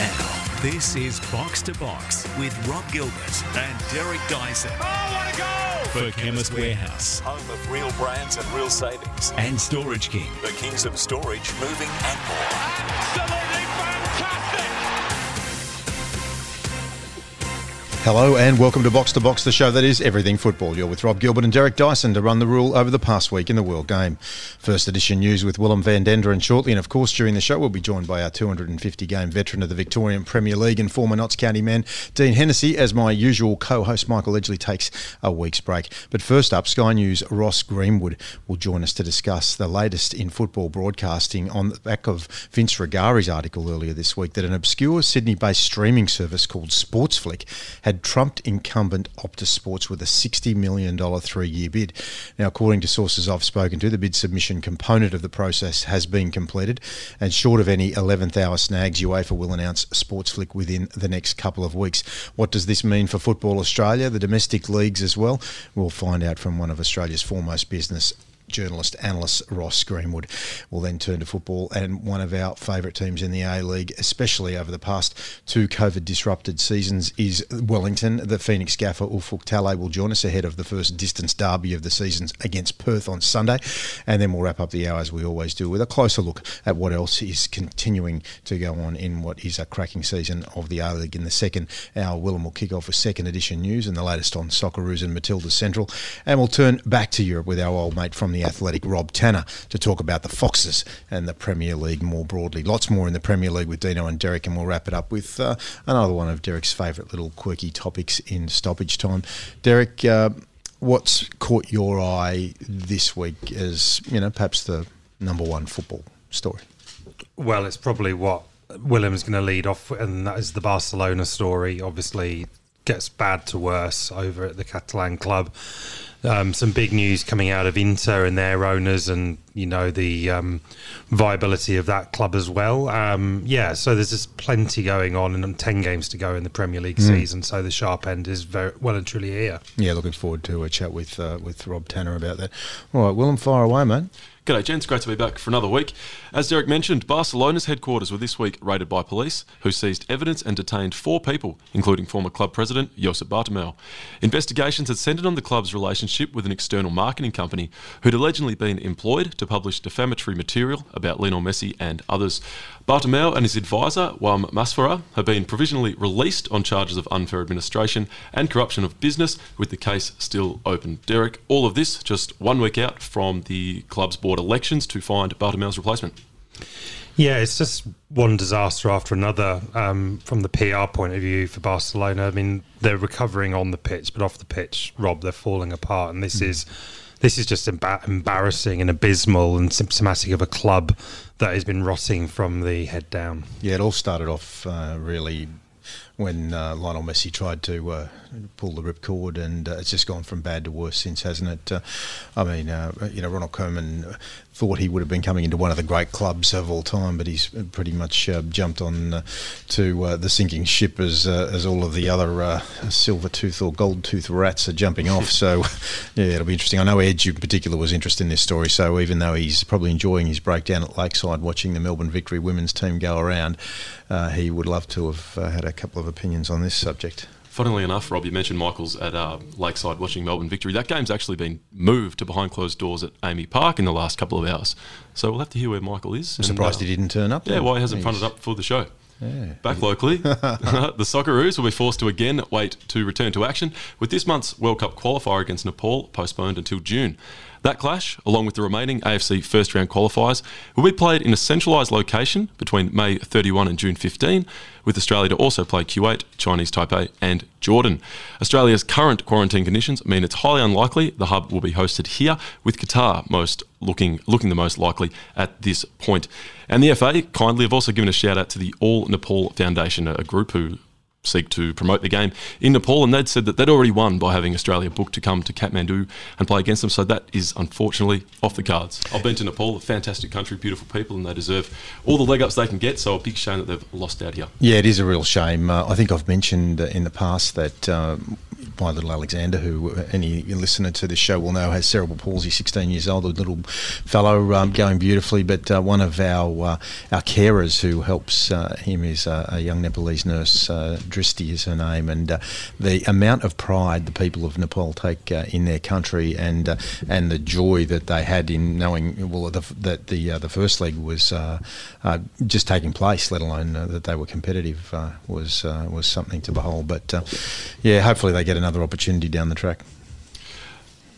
Now, this is Box to Box with Rob Gilbert and Derek Dyson. Oh, what a goal! For Chemist Warehouse. Home of real brands and real savings. And Storage King. The kings of storage, moving and more. Absolutely fantastic! Hello and welcome to Box, the show that is everything football. You're with Rob Gilbert and Derek Dyson to run the rule over the past week in the World Game. First edition news with Willem van Dender, and shortly, and of course during the show, we'll be joined by our 250-game veteran of the Victorian Premier League and former Notts County man, Dean Hennessy, as my usual co-host Michael Edgley takes a week's break. But first up, Sky News' Ross Greenwood will join us to discuss the latest in football broadcasting on the back of Vince Rigari's article earlier this week that an obscure Sydney-based streaming service called Sports Flick had trumped incumbent Optus Sports with a $60 million three-year bid. Now, according to sources I've spoken to, the bid submission component of the process has been completed, and short of any 11th hour snags, UEFA will announce Sports Flick within the next couple of weeks. What does this mean for Football Australia, the domestic leagues as well? We'll find out from one of Australia's foremost business journalist, analyst Ross Greenwood. We'll then turn to football and one of our favourite teams in the A-League, especially over the past two COVID-disrupted seasons, is Wellington. The Phoenix gaffer Ufuk Talay will join us ahead of the first distance derby of the season against Perth on Sunday. And then we'll wrap up the hour as we always do with a closer look at what else is continuing to go on in what is a cracking season of the A-League. In the second hour, Willem will kick off with second edition news and the latest on Socceroos and Matilda Central. And we'll turn back to Europe with our old mate from the Athletic, Rob Tanner, to talk about the Foxes and the Premier League more broadly. Lots more in the Premier League with Dino and Derek, and we'll wrap it up with another one of Derek's favourite little quirky topics in stoppage time. Derek, what's caught your eye this week as, you know, perhaps the number one football story? Well, it's probably what Willem's going to lead off with, and that is the Barcelona story. Obviously, gets bad to worse over at the Catalan club. Some big news coming out of Inter and their owners, and you know the viability of that club as well. So there's just plenty going on, and 10 games to go in the Premier League season, so the sharp end is very well and truly here. Yeah, looking forward to a chat with Rob Tanner about that. All right, Willem, fire away, mate. G'day, gents. Great to be back for another week. As Derek mentioned, Barcelona's headquarters were this week raided by police, who seized evidence and detained four people, including former club president Josep Bartomeu. Investigations had centred on the club's relationship with an external marketing company who'd allegedly been employed to publish defamatory material about Lionel Messi and others. Bartomeu and his advisor, Juan Masferrer, have been provisionally released on charges of unfair administration and corruption of business, with the case still open. Derek, all of this just 1 week out from the club's board elections to find Bartomeu's replacement. Yeah, it's just one disaster after another from the PR point of view for Barcelona. I mean, they're recovering on the pitch, but off the pitch, Rob, they're falling apart, and this is just embarrassing and abysmal and symptomatic of a club that has been rotting from the head down. Yeah, it all started off really when Lionel Messi tried to pull the ripcord, and it's just gone from bad to worse since, hasn't it? Ronald Koeman thought he would have been coming into one of the great clubs of all time, but he's pretty much jumped on to the sinking ship as all of the other silver tooth or gold tooth rats are jumping off. So, yeah, it'll be interesting. I know Edge in particular was interested in this story, so even though he's probably enjoying his breakdown at Lakeside watching the Melbourne Victory women's team go around, he would love to have had a couple of opinions on this subject. Funnily enough, Rob, you mentioned Michael's at Lakeside watching Melbourne Victory. That game's actually been moved to behind closed doors at Amy Park in the last couple of hours. So we'll have to hear where Michael is. I'm surprised he didn't turn up. Yeah, why he hasn't fronted up for the show. Yeah. Back locally, the Socceroos will be forced to again wait to return to action, with this month's World Cup qualifier against Nepal postponed until June. That clash, along with the remaining AFC first-round qualifiers, will be played in a centralised location between May 31 and June 15, with Australia to also play Kuwait, Chinese Taipei and Jordan. Australia's current quarantine conditions mean it's highly unlikely the hub will be hosted here, with Qatar most looking the most likely at this point. And the FA kindly have also given a shout-out to the All Nepal Foundation, a group who seek to promote the game in Nepal, and they'd said that they'd already won by having Australia booked to come to Kathmandu and play against them, so that is unfortunately off the cards. I've been to Nepal, a fantastic country, beautiful people, and they deserve all the leg ups they can get, so a big shame that they've lost out here. Yeah, it is a real shame. I think I've mentioned in the past that my little Alexander, who any listener to this show will know has cerebral palsy, 16 years old, a little fellow going beautifully. But one of our carers who helps him is a young Nepalese nurse, Dristi is her name, and the amount of pride the people of Nepal take in their country, and the joy that they had in knowing that the first leg was just taking place, let alone that they were competitive, was something to behold. But yeah, hopefully they get another opportunity down the track.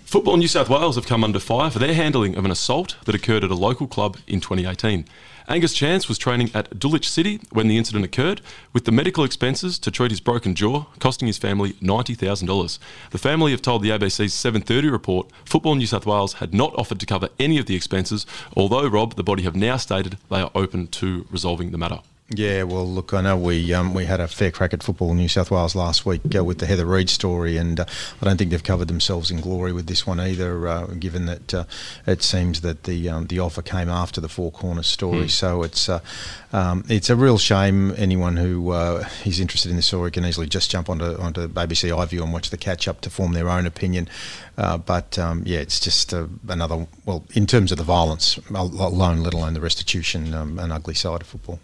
Football New South Wales have come under fire for their handling of an assault that occurred at a local club in 2018. Angus Chance was training at Dulwich City when the incident occurred, with the medical expenses to treat his broken jaw costing his family $90,000. The family have told the ABC's 7:30 report Football New South Wales had not offered to cover any of the expenses, although, Rob, the body have now stated they are open to resolving the matter. Yeah, well, look, I know we had a fair crack at Football in New South Wales last week with the Heather Reid story, and I don't think they've covered themselves in glory with this one either, given that it seems that the offer came after the Four Corners story. So it's a real shame. Anyone who is interested in this story can easily just jump onto ABC iView and watch the catch-up to form their own opinion. Yeah, it's just another, well, in terms of the violence alone, let alone the restitution, an ugly side of football.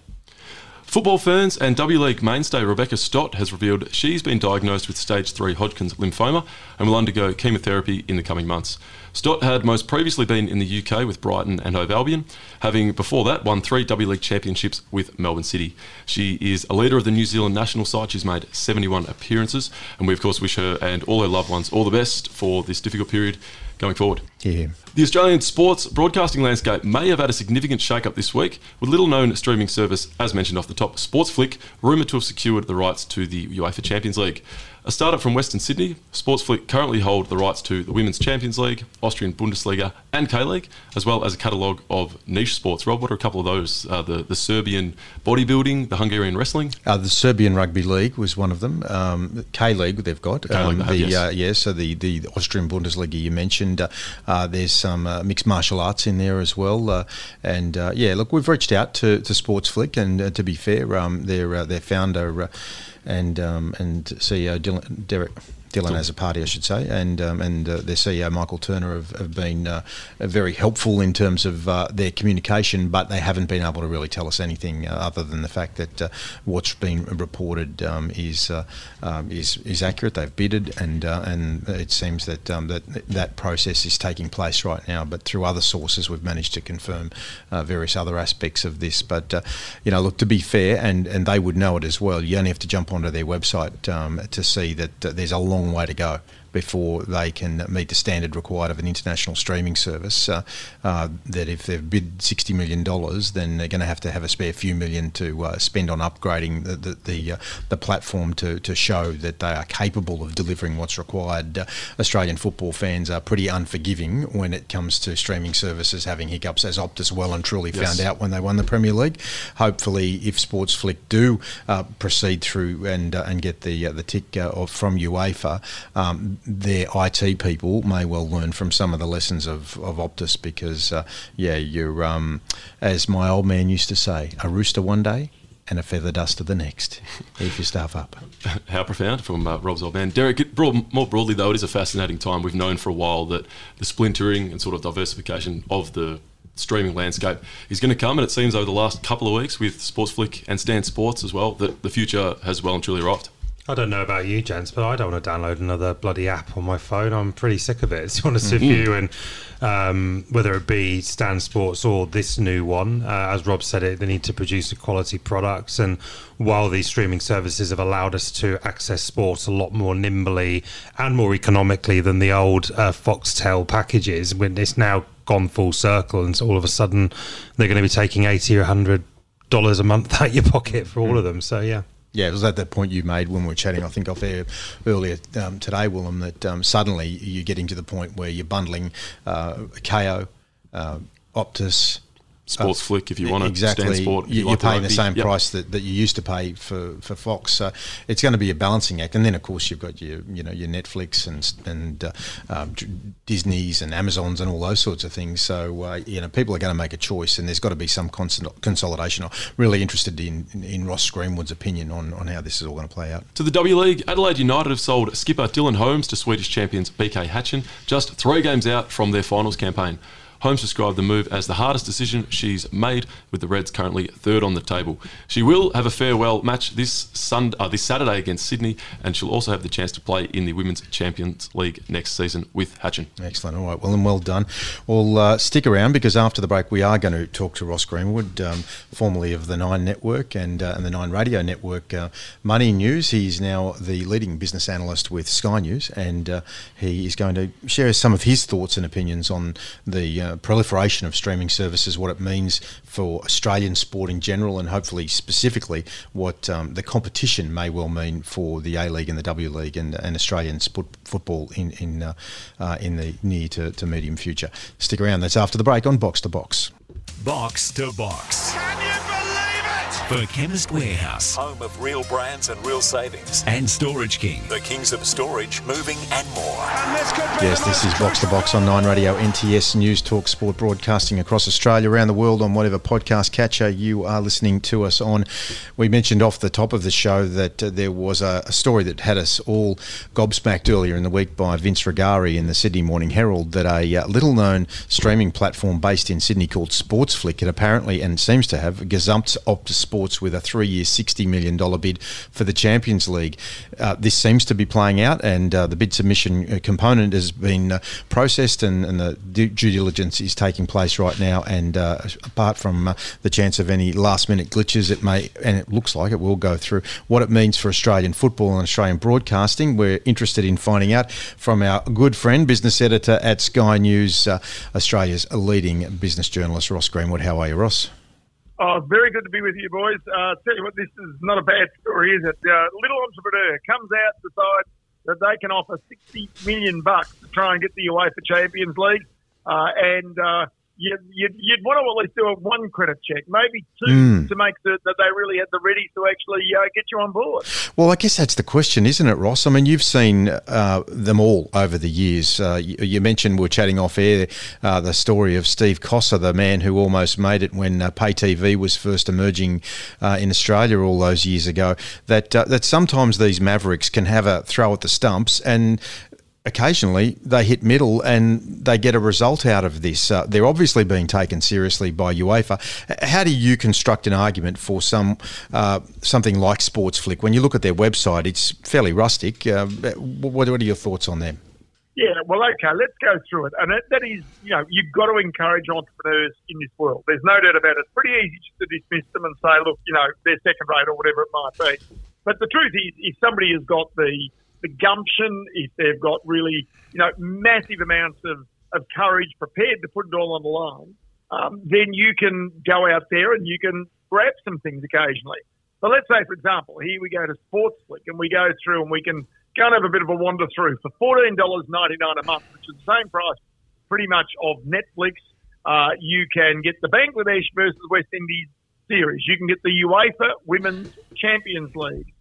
Football fans and W League mainstay Rebecca Stott has revealed she's been diagnosed with stage 3 Hodgkin's lymphoma and will undergo chemotherapy in the coming months. Stott had most previously been in the UK with Brighton and Hove Albion, having before that won 3 W League championships with Melbourne City. She is a leader of the New Zealand national side. She's made 71 appearances, and we of course wish her and all her loved ones all the best for this difficult period going forward. Yeah. The Australian sports broadcasting landscape may have had a significant shake-up this week, with little-known streaming service, as mentioned off the top, Sports Flick, rumoured to have secured the rights to the UEFA Champions League. A startup from Western Sydney, Sports Flick currently hold the rights to the Women's Champions League, Austrian Bundesliga and K-League, as well as a catalogue of niche sports. Rob, what are a couple of those? The Serbian bodybuilding, the Hungarian wrestling? The Serbian rugby league was one of them. K-League they've got. So the Austrian Bundesliga you mentioned. There's some mixed martial arts in there as well. Yeah, look, we've reached out to Sports Flick, and to be fair, their founder... And CEO Dylan Azzopardi, I should say, and their CEO Michael Turner have been very helpful in terms of their communication, but they haven't been able to really tell us anything other than the fact that what's been reported is accurate. They've bidded, and it seems that that process is taking place right now. But through other sources, we've managed to confirm various other aspects of this. But look, to be fair, and they would know it as well. You only have to jump onto their website to see that there's a long way to go before they can meet the standard required of an international streaming service, that if they've bid $60 million, then they're going to have a spare few million to spend on upgrading the platform to show that they are capable of delivering what's required. Australian football fans are pretty unforgiving when it comes to streaming services having hiccups, as Optus well and truly found out when they won the Premier League. Hopefully, if Sports Flick do proceed through and get the tick from UEFA, their IT people may well learn from some of the lessons of Optus, because, you're, as my old man used to say, a rooster one day and a feather duster the next, if you staff up. How profound from Rob's old man. Derek, more broadly though, it is a fascinating time. We've known for a while that the splintering and sort of diversification of the streaming landscape is going to come, and it seems over the last couple of weeks with Sports Flick and Stan Sports as well, that the future has well and truly arrived. I don't know about you, gents, but I don't want to download another bloody app on my phone. I'm pretty sick of it, to be honest with you. And whether it be Stan Sports or this new one, as Rob said, they need to produce a quality products. And while these streaming services have allowed us to access sports a lot more nimbly and more economically than the old Foxtel packages, when it's now gone full circle, and so all of a sudden they're going to be taking $80 or $100 a month out of your pocket for all of them. So, yeah. Yeah, it was at that point you made when we were chatting, I think, off air earlier today, Willem, that suddenly you're getting to the point where you're bundling KO, Optus, Sports Flick if you want to. Exactly. Stan Sport, you're like paying the same price that you used to pay for Fox. So it's going to be a balancing act. And then, of course, you've got your Netflix and Disney's and Amazon's and all those sorts of things. So, people are going to make a choice, and there's got to be some consolidation. I'm really interested in Ross Greenwood's opinion on how this is all going to play out. To the W League, Adelaide United have sold skipper Dylan Holmes to Swedish champions BK Häcken, just 3 games out from their finals campaign. Holmes described the move as the hardest decision she's made, with the Reds currently 3rd on the table. She will have a farewell match this Saturday against Sydney, and she'll also have the chance to play in the Women's Champions League next season with Häcken. Excellent. All right, well done. Well, stick around, because after the break we are going to talk to Ross Greenwood, formerly of the Nine Network and the Nine Radio Network. Money News, he's now the leading business analyst with Sky News, and he is going to share some of his thoughts and opinions on the proliferation of streaming services, what it means for Australian sport in general, and hopefully specifically what the competition may well mean for the A-League and the W-League and Australian football in the near to medium future. Stick around. That's after the break on Box to Box. Box to Box. Can you believe it? For Chemist Warehouse, home of real brands and real savings, and Storage King, the kings of storage, moving and more. And this is Box to Box on 9 Radio NTS News Talk Sport, broadcasting across Australia, around the world, on whatever podcast catcher you are listening to us on. We mentioned off the top of the show that there was a story that had us all gobsmacked earlier in the week by Vince Regari in the Sydney Morning Herald, that a little-known streaming platform based in Sydney called Sports Flick had apparently, and seems to have, gazumped Optus Sports with a 3-year $60 million bid for the Champions League. This seems to be playing out, and the bid submission component has been processed, and the due diligence is taking place right now, and apart from the chance of any last minute glitches, it looks like it will go through. What it means for Australian football and Australian broadcasting, we're interested in finding out from our good friend, business editor at Sky News, Australia's leading business journalist, Ross Greenwood. How are you, Ross? Oh, very good to be with you, boys. Tell you what, this is not a bad story, is it? Little entrepreneur comes out, decides that they can offer $60 million to try and get the UEFA Champions League. You'd want to at least do a 1 credit check, maybe 2, to make certain that they really had the ready to actually get you on board. Well, I guess that's the question, isn't it, Ross? I mean, you've seen them all over the years. You mentioned, we were chatting off air, the story of Steve Cosser, the man who almost made it when pay TV was first emerging in Australia all those years ago, that sometimes these mavericks can have a throw at the stumps, and occasionally they hit middle and they get a result out of this. They're obviously being taken seriously by UEFA. How do you construct an argument for something like Sports Flick? When you look at their website, it's fairly rustic. What are your thoughts on them? Yeah, well, okay, let's go through it. And that is, you've got to encourage entrepreneurs in this world. There's no doubt about it. It's pretty easy to dismiss them and say, look, they're second rate or whatever it might be. But the truth is, if somebody has got the gumption, if they've got really, massive amounts of courage, prepared to put it all on the line, then you can go out there and you can grab some things occasionally. So let's say, for example, here we go to Sports Flick and we go through and we can go and have a bit of a wander through for $14.99 a month, which is the same price pretty much of Netflix. You can get the Bangladesh versus West Indies series. You can get the UEFA Women's Champions League.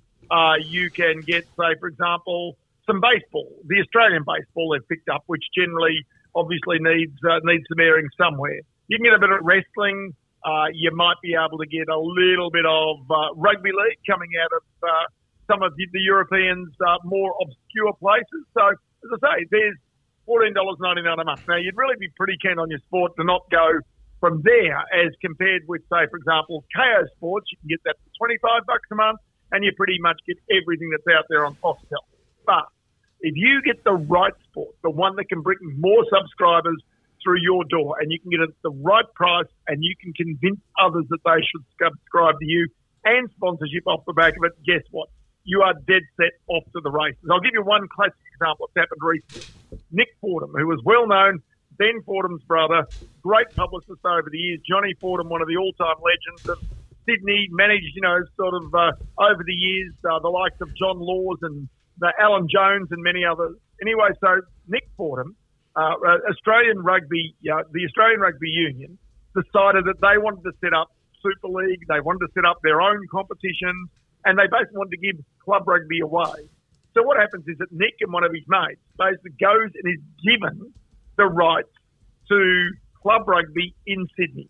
You can get, say, for example, some baseball, the Australian baseball they've picked up, which generally obviously needs some airing somewhere. You can get a bit of wrestling. You might be able to get a little bit of rugby league coming out of some of the Europeans' more obscure places. So, as I say, there's $14.99 a month. Now, you'd really be pretty keen on your sport to not go from there as compared with, say, for example, KO Sports. You can get that for $25 a month, and you pretty much get everything that's out there on Foxtel. But if you get the right sport, the one that can bring more subscribers through your door, and you can get it at the right price, and you can convince others that they should subscribe to you, and sponsorship off the back of it, guess what? You are dead set off to the races. I'll give you one classic example that's happened recently. Nick Fordham, who was well-known, Ben Fordham's brother, great publicist over the years, Johnny Fordham, one of the all-time legends of Sydney, managed, over the years, the likes of John Laws and Alan Jones and many others. Anyway, so Nick Fordham, the Australian Rugby Union, decided that they wanted to set up Super League, they wanted to set up their own competitions, and they both wanted to give club rugby away. So what happens is that Nick and one of his mates basically goes and is given the rights to club rugby in Sydney.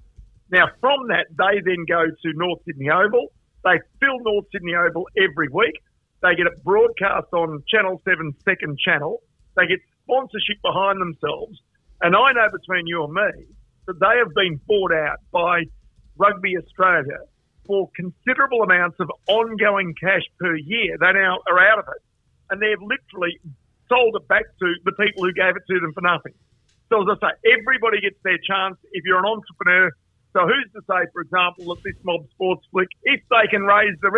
Now, from that, they then go to North Sydney Oval. They fill North Sydney Oval every week. They get it broadcast on Channel 7's second channel. They get sponsorship behind themselves. And I know between you and me that they have been bought out by Rugby Australia for considerable amounts of ongoing cash per year. They now are out of it. And they've literally sold it back to the people who gave it to them for nothing. So as I say, everybody gets their chance if you're an entrepreneur. So who's to say, for example, that this mob Sports Flick, if they can raise the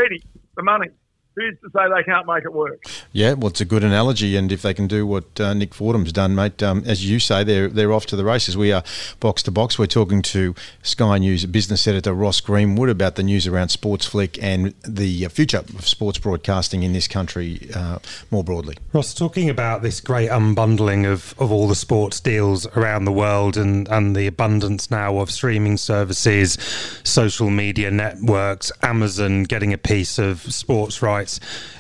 money, who's to say they can't make it work? Yeah, well, it's a good analogy, and if they can do what Nick Fordham's done, mate, as you say, they're off to the races. We are Box to Box. We're talking to Sky News business editor Ross Greenwood about the news around Sports Flick and the future of sports broadcasting in this country more broadly. Ross, talking about this great unbundling of all the sports deals around the world and the abundance now of streaming services, social media networks, Amazon getting a piece of sports rights.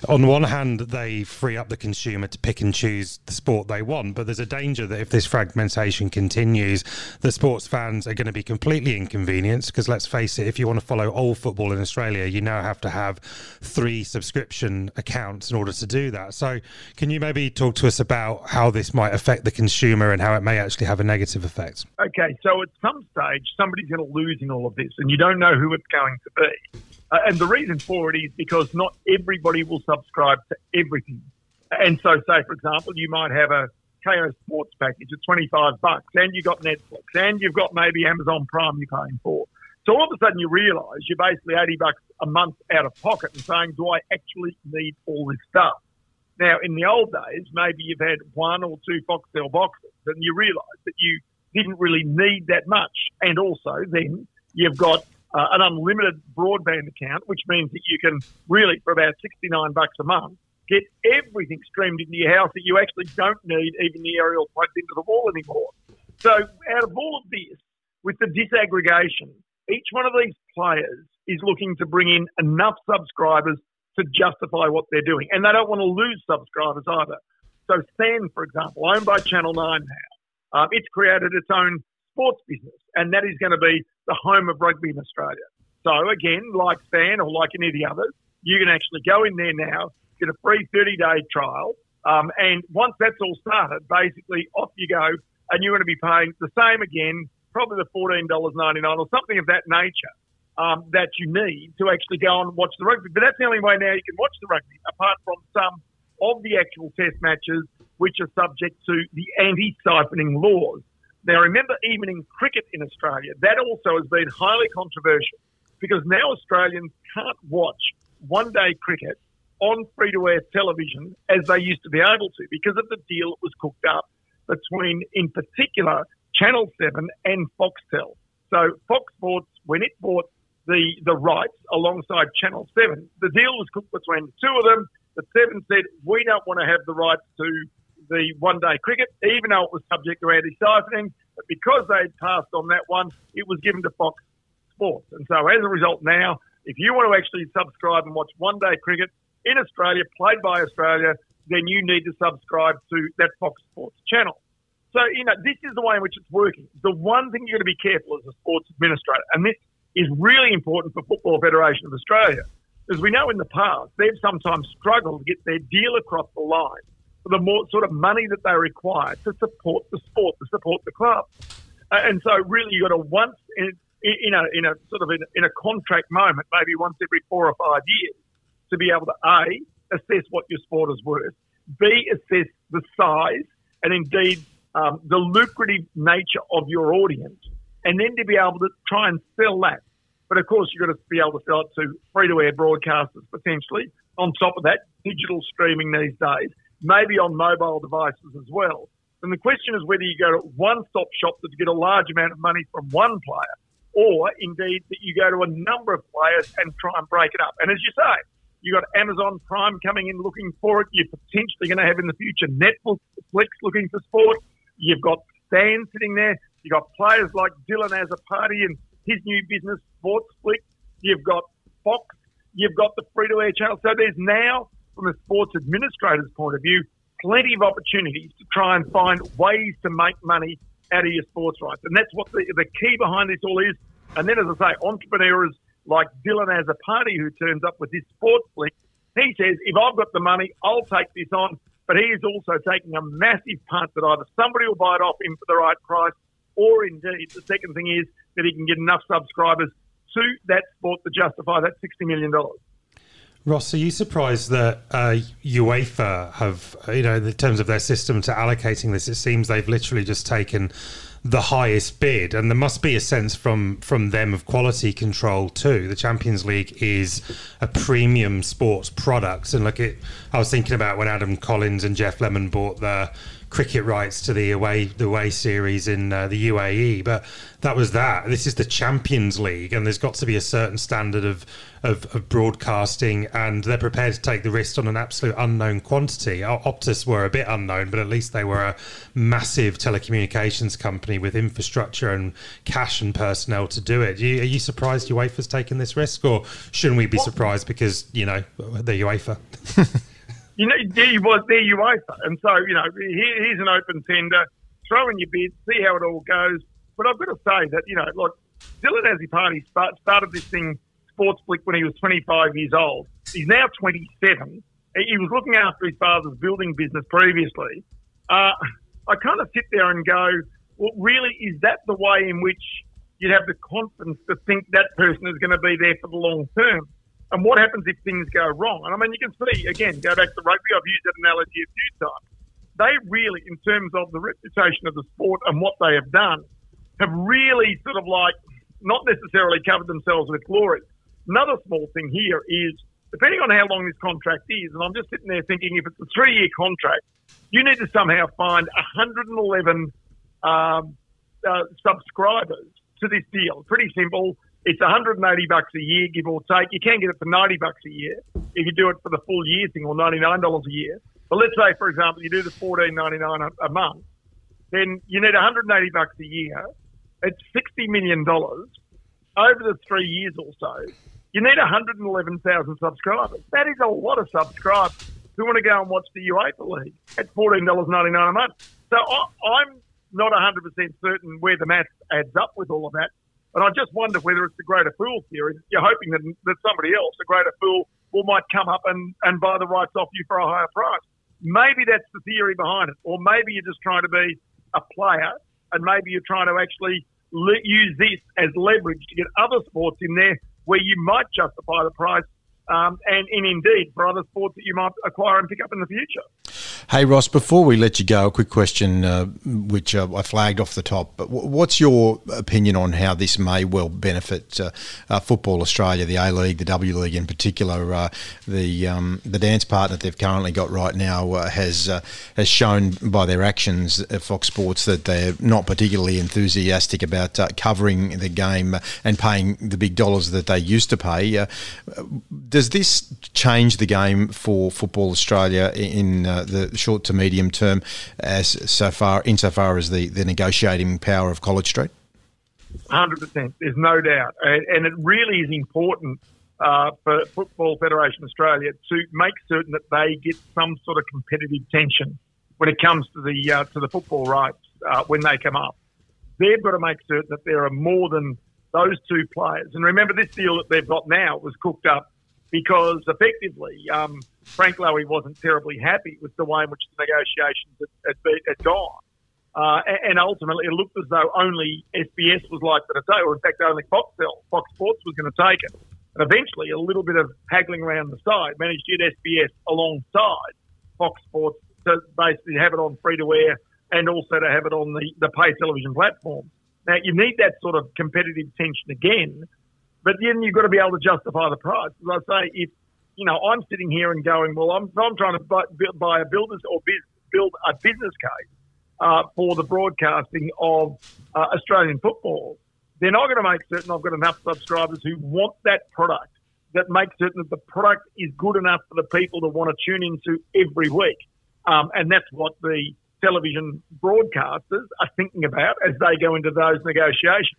On one hand, they free up the consumer to pick and choose the sport they want, but there's a danger that if this fragmentation continues, the sports fans are going to be completely inconvenienced, because let's face it, if you want to follow old football in Australia, you now have to have 3 subscription accounts in order to do that. So can you maybe talk to us about how this might affect the consumer and how it may actually have a negative effect? Okay, so at some stage, somebody's going to lose in all of this, and you don't know who it's going to be. And the reason for it is because not everybody will subscribe to everything. And so, say, for example, you might have a KO Sports package at $25, and you've got Netflix, and you've got maybe Amazon Prime you're paying for. So all of a sudden you realise you're basically $80 a month out of pocket and saying, do I actually need all this stuff? Now, in the old days, maybe you've had 1 or 2 Foxtel boxes, and you realise that you didn't really need that much. And also then you've got an unlimited broadband account, which means that you can really, for about $69 a month, get everything streamed into your house that you actually don't need, even the aerial plugged into the wall anymore. So out of all of this, with the disaggregation, each one of these players is looking to bring in enough subscribers to justify what they're doing. And they don't want to lose subscribers either. So Stan, for example, owned by Channel 9 now, it's created its own sports business, and that is going to be the home of rugby in Australia. So again, like Stan or like any of the others, you can actually go in there now, get a free 30-day trial, and once that's all started, basically off you go, and you're going to be paying the same again, probably the $14.99 or something of that nature that you need to actually go and watch the rugby. But that's the only way now you can watch the rugby, apart from some of the actual test matches, which are subject to the anti-siphoning laws. Now, remember, even in cricket in Australia, that also has been highly controversial, because now Australians can't watch one-day cricket on free-to-air television as they used to be able to, because of the deal that was cooked up between, in particular, Channel 7 and Foxtel. So Fox Sports, when it bought the rights alongside Channel 7, the deal was cooked between the two of them. The 7 said, we don't want to have the rights to the one-day cricket, even though it was subject to anti-siphoning, but because they passed on that one, it was given to Fox Sports. And so as a result now, if you want to actually subscribe and watch one-day cricket in Australia, played by Australia, then you need to subscribe to that Fox Sports channel. So, you know, this is the way in which it's working. The one thing you're going to be careful as a sports administrator, and this is really important for Football Federation of Australia, as we know in the past, they've sometimes struggled to get their deal across the line, the more sort of money that they require to support the sport, to support the club. And so really you've got to once in a sort of in a contract moment, maybe once every 4 or 5 years, to be able to A, assess what your sport is worth, B, assess the size and indeed the lucrative nature of your audience, and then to be able to try and sell that. But of course you've got to be able to sell it to free-to-air broadcasters potentially. On top of that, digital streaming these days, maybe on mobile devices as well. And the question is whether you go to one-stop shop to get a large amount of money from one player, or indeed that you go to a number of players and try and break it up. And as you say, you've got Amazon Prime coming in looking for it. You're potentially going to have in the future Netflix looking for sport. You've got Stan sitting there. You've got players like Dylan Azzopardi and his new business, Sports Flick. You've got Fox. You've got the free-to-air channel. So there's now, from a sports administrator's point of view, plenty of opportunities to try and find ways to make money out of your sports rights. And that's what the key behind this all is. And then, as I say, entrepreneurs like Dylan Azzopardi, who turns up with his Sports Flick, he says, if I've got the money, I'll take this on. But he is also taking a massive punt that either somebody will buy it off him for the right price, or indeed, the second thing is that he can get enough subscribers to that sport to justify that $60 million. Ross, are you surprised that UEFA have, you know, in terms of their system to allocating this, it seems they've literally just taken the highest bid, and there must be a sense from them of quality control too. The Champions League is a premium sports product, and look, I was thinking about when Adam Collins and Jeff Lemon bought the cricket rights to the away series in the UAE, but that. This is the Champions League, and there's got to be a certain standard of broadcasting, and they're prepared to take the risk on an absolute unknown quantity. Optus were a bit unknown, but at least they were a massive telecommunications company with infrastructure and cash and personnel to do it. Are you surprised UEFA's taken this risk, or shouldn't we be surprised because, you know, they're UEFA? You know, there you are. And so, you know, here's an open tender. Throw in your bid, see how it all goes. But I've got to say that, you know, look, Dylan Azzopardi started this thing, Sports Flick, when he was 25 years old. He's now 27. He was looking after his father's building business previously. I kind of sit there and go, well, really, is that the way in which you'd have the confidence to think that person is going to be there for the long term? And what happens if things go wrong? And I mean, you can see, again, go back to rugby. I've used that analogy a few times. They really, in terms of the reputation of the sport and what they have done, have really sort of like not necessarily covered themselves with glory. Another small thing here is, depending on how long this contract is, and I'm just sitting there thinking, if it's a 3-year contract, you need to somehow find 111 subscribers to this deal. Pretty simple. It's $180 a year, give or take. You can get it for $90 a year if you do it for the full year thing, or $99 a year. But let's say, for example, you do the $14.99 a month, then you need $180 a year. It's $60 million over the 3 years or so. You need 111,000 subscribers. That is a lot of subscribers who want to go and watch the UEFA League at $14.99 a month. So I'm not 100% certain where the math adds up with all of that. And I just wonder whether it's the greater fool theory. You're hoping that somebody else, the greater fool, might come up and buy the rights off you for a higher price. Maybe that's the theory behind it. Or maybe you're just trying to be a player, and maybe you're trying to actually use this as leverage to get other sports in there where you might justify the price, and indeed for other sports that you might acquire and pick up in the future. Hey, Ross, before we let you go, a quick question which I flagged off the top. But what's your opinion on how this may well benefit Football Australia, the A-League, the W-League in particular? The dance partner they've currently got right now has shown by their actions at Fox Sports that they're not particularly enthusiastic about covering the game and paying the big dollars that they used to pay. Does this change the game for Football Australia in the short to medium term, insofar as the negotiating power of College Street? 100%, there's no doubt. And it really is important for Football Federation Australia to make certain that they get some sort of competitive tension when it comes to the football rights when they come up. They've got to make certain that there are more than those two players. And remember, this deal that they've got now was cooked up because effectively Frank Lowy wasn't terribly happy with the way in which the negotiations had gone. And ultimately, it looked as though only SBS was likely to take, or in fact, only Fox Sports was going to take it. And eventually, a little bit of haggling around the side managed to get SBS alongside Fox Sports to basically have it on free-to-air and also to have it on the pay television platform. Now, you need that sort of competitive tension again, but then you've got to be able to justify the price. As I say, if you know, I'm sitting here and going, well, I'm trying to buy a builders or build a business case for the broadcasting of Australian football. Then I've got to make certain I've got enough subscribers who want that product, that make certain that the product is good enough for the people to want to tune into every week. And that's what the television broadcasters are thinking about as they go into those negotiations.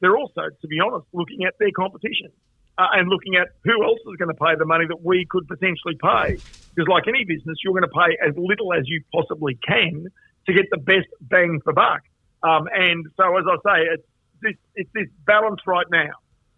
They're also, to be honest, looking at their competition and looking at who else is going to pay the money that we could potentially pay. Because like any business, you're going to pay as little as you possibly can to get the best bang for buck. And so, as I say, it's this balance right now.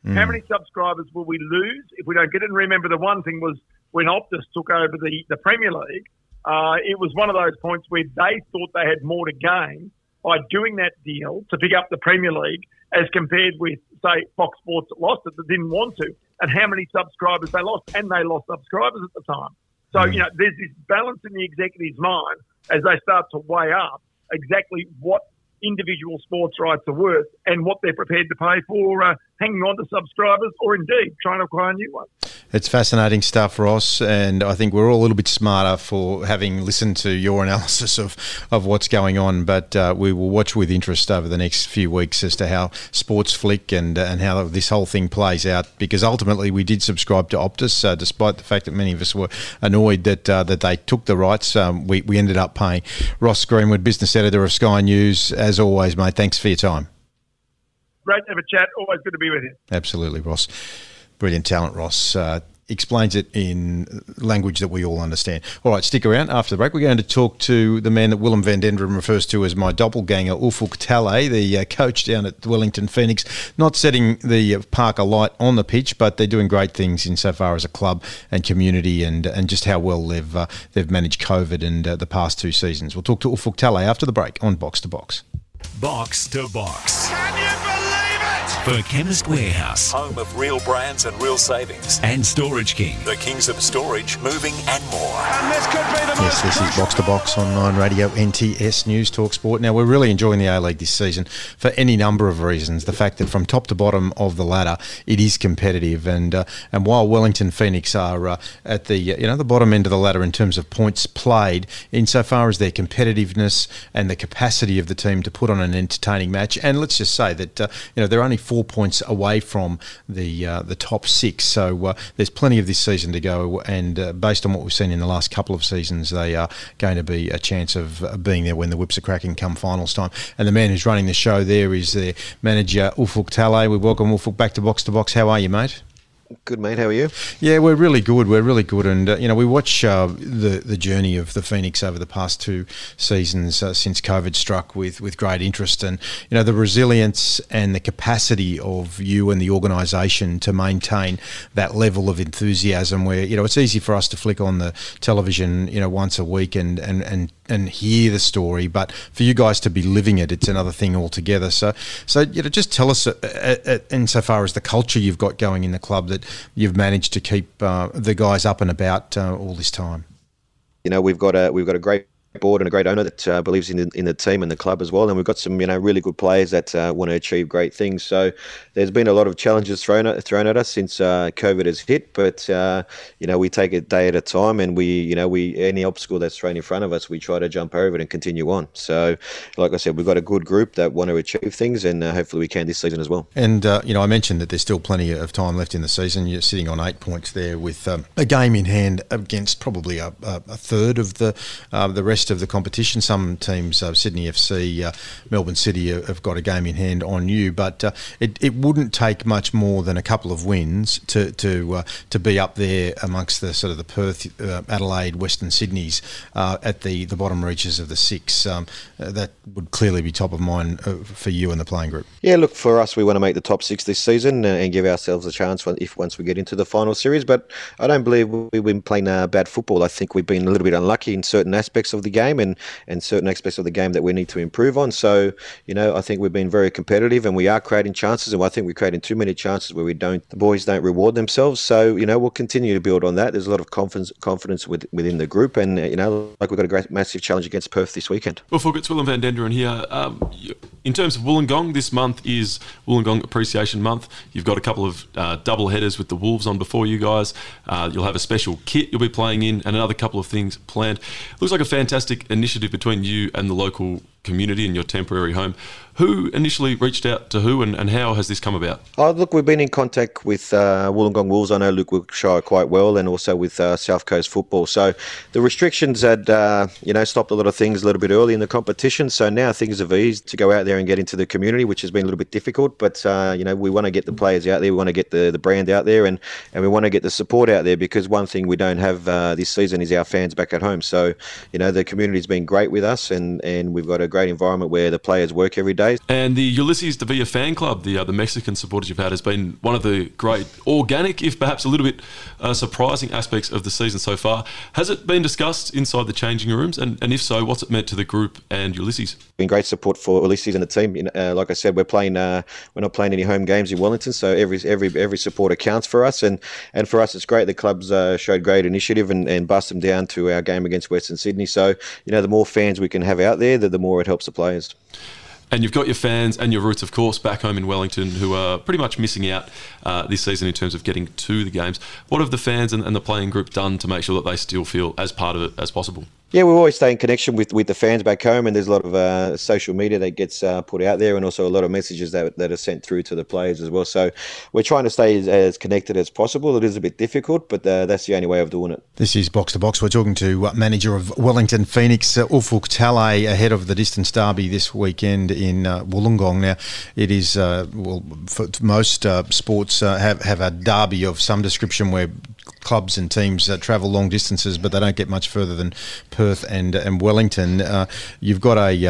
Mm. How many subscribers will we lose if we don't get it? And remember, the one thing was when Optus took over the Premier League, it was one of those points where they thought they had more to gain by doing that deal to pick up the Premier League as compared with, say, Fox Sports that lost it, that didn't want to, and how many subscribers they lost, and they lost subscribers at the time. So, you know, there's this balance in the executive's mind as they start to weigh up exactly what individual sports rights are worth and what they're prepared to pay for hanging on to subscribers or indeed trying to acquire new ones. It's fascinating stuff, Ross, and I think we're all a little bit smarter for having listened to your analysis of what's going on, but we will watch with interest over the next few weeks as to how Sports Flick and how this whole thing plays out, because ultimately we did subscribe to Optus, despite the fact that many of us were annoyed that they took the rights. We ended up paying. Ross Greenwood, business editor of Sky News, as always, mate, thanks for your time. Great to have a chat. Always good to be with you. Absolutely, Ross. Brilliant talent, Ross. Explains it in language that we all understand. All right, stick around. After the break, we're going to talk to the man that Willem van Dender refers to as my doppelganger, Ufuk Talay, the coach down at Wellington Phoenix. Not setting the park alight on the pitch, but they're doing great things insofar as a club and community and just how well they've managed COVID and the past two seasons. We'll talk to Ufuk Talay after the break on Box to Box. Box to Box. For Chemist Warehouse, home of real brands and real savings. And Storage King, the kings of storage, moving and more. And this could be the most... Yes, this is Box to Box on 9 Radio, NTS News Talk Sport. Now, we're really enjoying the A-League this season for any number of reasons. The fact that from top to bottom of the ladder, it is competitive. And while Wellington Phoenix are at the the bottom end of the ladder in terms of points played, insofar as their competitiveness and the capacity of the team to put on an entertaining match, and let's just say that they're only 4 points away from the top six, so there's plenty of this season to go, and based on what we've seen in the last couple of seasons, they are going to be a chance of being there when the whips are cracking come finals time. And the man who's running the show there is their manager, Ufuk Talay. We welcome Ufuk back to Box to Box. How are you, mate? Good, mate. How are you? Yeah, we're really good. We're really good. And, we watch the journey of the Phoenix over the past two seasons since COVID struck with great interest. And, the resilience and the capacity of you and the organisation to maintain that level of enthusiasm where, it's easy for us to flick on the television, once a week and hear the story, but for you guys to be living it's another thing altogether. So just tell us, insofar as the culture you've got going in the club, that you've managed to keep the guys up and about all this time. We've got a great board and a great owner that believes in the team and the club as well, and we've got some really good players that want to achieve great things. So there's been a lot of challenges thrown at us since COVID has hit, but we take it day at a time, and we any obstacle that's thrown in front of us, we try to jump over it and continue on. So like I said, we've got a good group that want to achieve things, and hopefully we can this season as well. And I mentioned that there's still plenty of time left in the season. You're sitting on 8 points there with a game in hand against probably a third of the rest of the competition. Some teams, Sydney FC, Melbourne City, have got a game in hand on you, but it wouldn't take much more than a couple of wins to be up there amongst the sort of the Perth, Adelaide, Western Sydneys at the bottom reaches of the six. That would clearly be top of mind for you and the playing group. Yeah, look, for us, we want to make the top six this season and give ourselves a chance once we get into the final series. But I don't believe we've been playing bad football. I think we've been a little bit unlucky in certain aspects of the game and certain aspects of the game that we need to improve on. So, I think we've been very competitive, and we are creating chances, and I think we're creating too many chances where the boys don't reward themselves. So, we'll continue to build on that. There's a lot of confidence within the group, and, we've got a great massive challenge against Perth this weekend. Well, Fulk, it's Willem van Denderen here. In terms of Wollongong, this month is Wollongong Appreciation Month. You've got a couple of double headers with the Wolves on before you guys. You'll have a special kit you'll be playing in and another couple of things planned. Looks like a fantastic initiative between you and the local community and your temporary home. Who initially reached out to who, and how has this come about? Oh, look, we've been in contact with Wollongong Wolves. I know Luke Wilkshire quite well, and also with South Coast Football. So the restrictions had, stopped a lot of things a little bit early in the competition. So now things have eased to go out there and get into the community, which has been a little bit difficult. But, we want to get the players out there. We want to get the brand out there, and we want to get the support out there, because one thing we don't have this season is our fans back at home. So, the community's been great with us, and we've got a great environment where the players work every day. And the Ulysses de Villa fan club, the Mexican supporters you've had, has been one of the great organic, if perhaps a little bit surprising aspects of the season so far. Has it been discussed inside the changing rooms? And if so, what's it meant to the group and Ulysses? Been great support for Ulysses and the team. Like I said, we're not playing any home games in Wellington, so every supporter counts for us. And for us, it's great. The club's showed great initiative and bust them down to our game against Western Sydney. So, the more fans we can have out there, the more it helps the players. And you've got your fans and your roots, of course, back home in Wellington, who are pretty much missing out this season in terms of getting to the games. What have the fans and the playing group done to make sure that they still feel as part of it as possible? Yeah, we always stay in connection with the fans back home, and there's a lot of social media that gets put out there, and also a lot of messages that are sent through to the players as well. So we're trying to stay as connected as possible. It is a bit difficult, but that's the only way of doing it. This is Box to Box. We're talking to manager of Wellington Phoenix, Ufuk Talay, ahead of the distance derby this weekend in Wollongong. Now, it is, for most sports have a derby of some description where clubs and teams travel long distances, but they don't get much further than Perth and Wellington. You've got a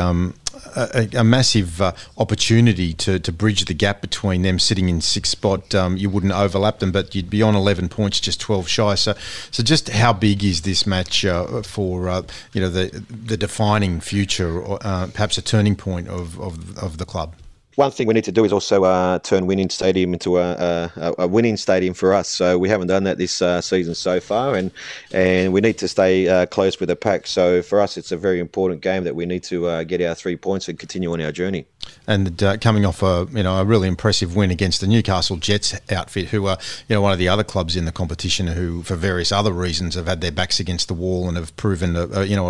massive opportunity to bridge the gap between them sitting in sixth spot. You wouldn't overlap them, but you'd be on 11 points, just 12 shy. So just how big is this match for the defining future, or perhaps a turning point of the club? One thing we need to do is also turn Winning Stadium into a winning stadium for us. So we haven't done that this season so far, and we need to stay close with the pack. So for us, it's a very important game that we need to get our 3 points and continue on our journey. And coming off a really impressive win against the Newcastle Jets outfit, who are one of the other clubs in the competition who, for various other reasons, have had their backs against the wall and have proven a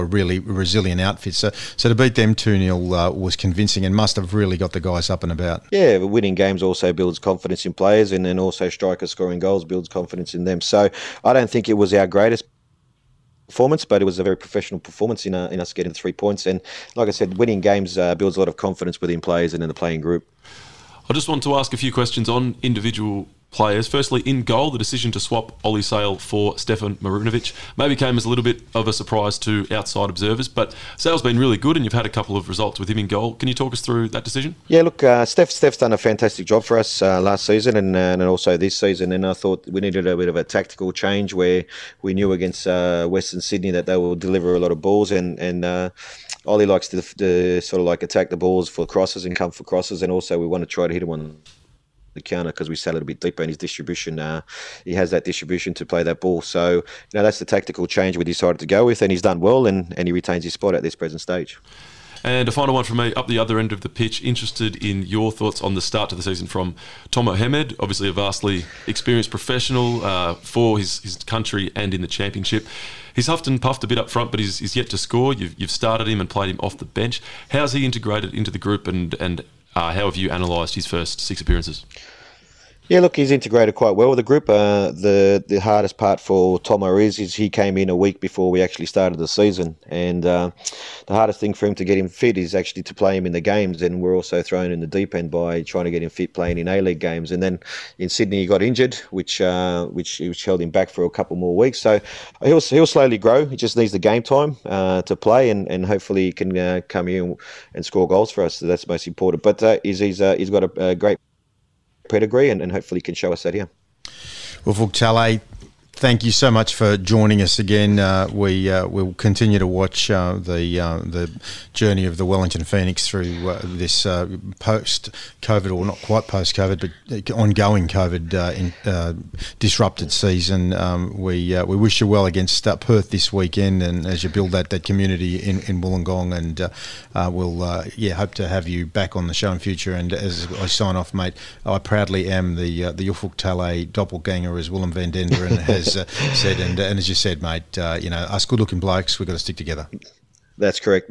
really resilient outfit. So to beat them 2-0 was convincing and must have really got the guys up and about. Yeah, but winning games also builds confidence in players, and then also strikers scoring goals builds confidence in them. So I don't think it was our greatest performance, but it was a very professional performance in us getting 3 points. And like I said, winning games builds a lot of confidence within players and in the playing group. I just want to ask a few questions on individual players. Firstly, in goal, the decision to swap Ollie Sale for Stefan Marunovic maybe came as a little bit of a surprise to outside observers, but Sale's been really good and you've had a couple of results with him in goal. Can you talk us through that decision? Yeah, look, Stef's done a fantastic job for us last season and also this season, and I thought we needed a bit of a tactical change where we knew against Western Sydney that they will deliver a lot of balls, and Ollie likes to sort of like attack the balls for crosses and come for crosses, and also we want to try to hit him on the counter because we sat a little bit deeper, and his distribution, he has that distribution to play that ball. So that's the tactical change we decided to go with, and he's done well, and he retains his spot at this present stage. And a final one from me, up the other end of the pitch, interested in your thoughts on the start to the season from Tomo Hemed, obviously a vastly experienced professional for his country and in the championship. He's huffed and puffed a bit up front, but he's yet to score. You've started him and played him off the bench. How's he integrated into the group, and how have you analysed his first 6 appearances? Yeah, look, he's integrated quite well with the group. The hardest part for Tomo is he came in a week before we actually started the season, and the hardest thing for him to get him fit is actually to play him in the games, and we're also thrown in the deep end by trying to get him fit playing in A-League games. And then in Sydney he got injured, which held him back for a couple more weeks. So he'll slowly grow. He just needs the game time to play, and hopefully he can come here and score goals for us. So that's most important. But he's got a great pedigree and hopefully can show us that here. Well, Ufuk Talay, thank you so much for joining us again. We'll continue to watch the journey of the Wellington Phoenix through this post-COVID, or not quite post-COVID, but ongoing COVID disrupted season. We wish you well against Perth this weekend, and as you build that community in Wollongong, and we'll hope to have you back on the show in future. And as I sign off, mate, I proudly am the Ufuk Talay doppelganger, as Willem van Dender and has said, and as you said, mate, us good-looking blokes, we've got to stick together. That's correct.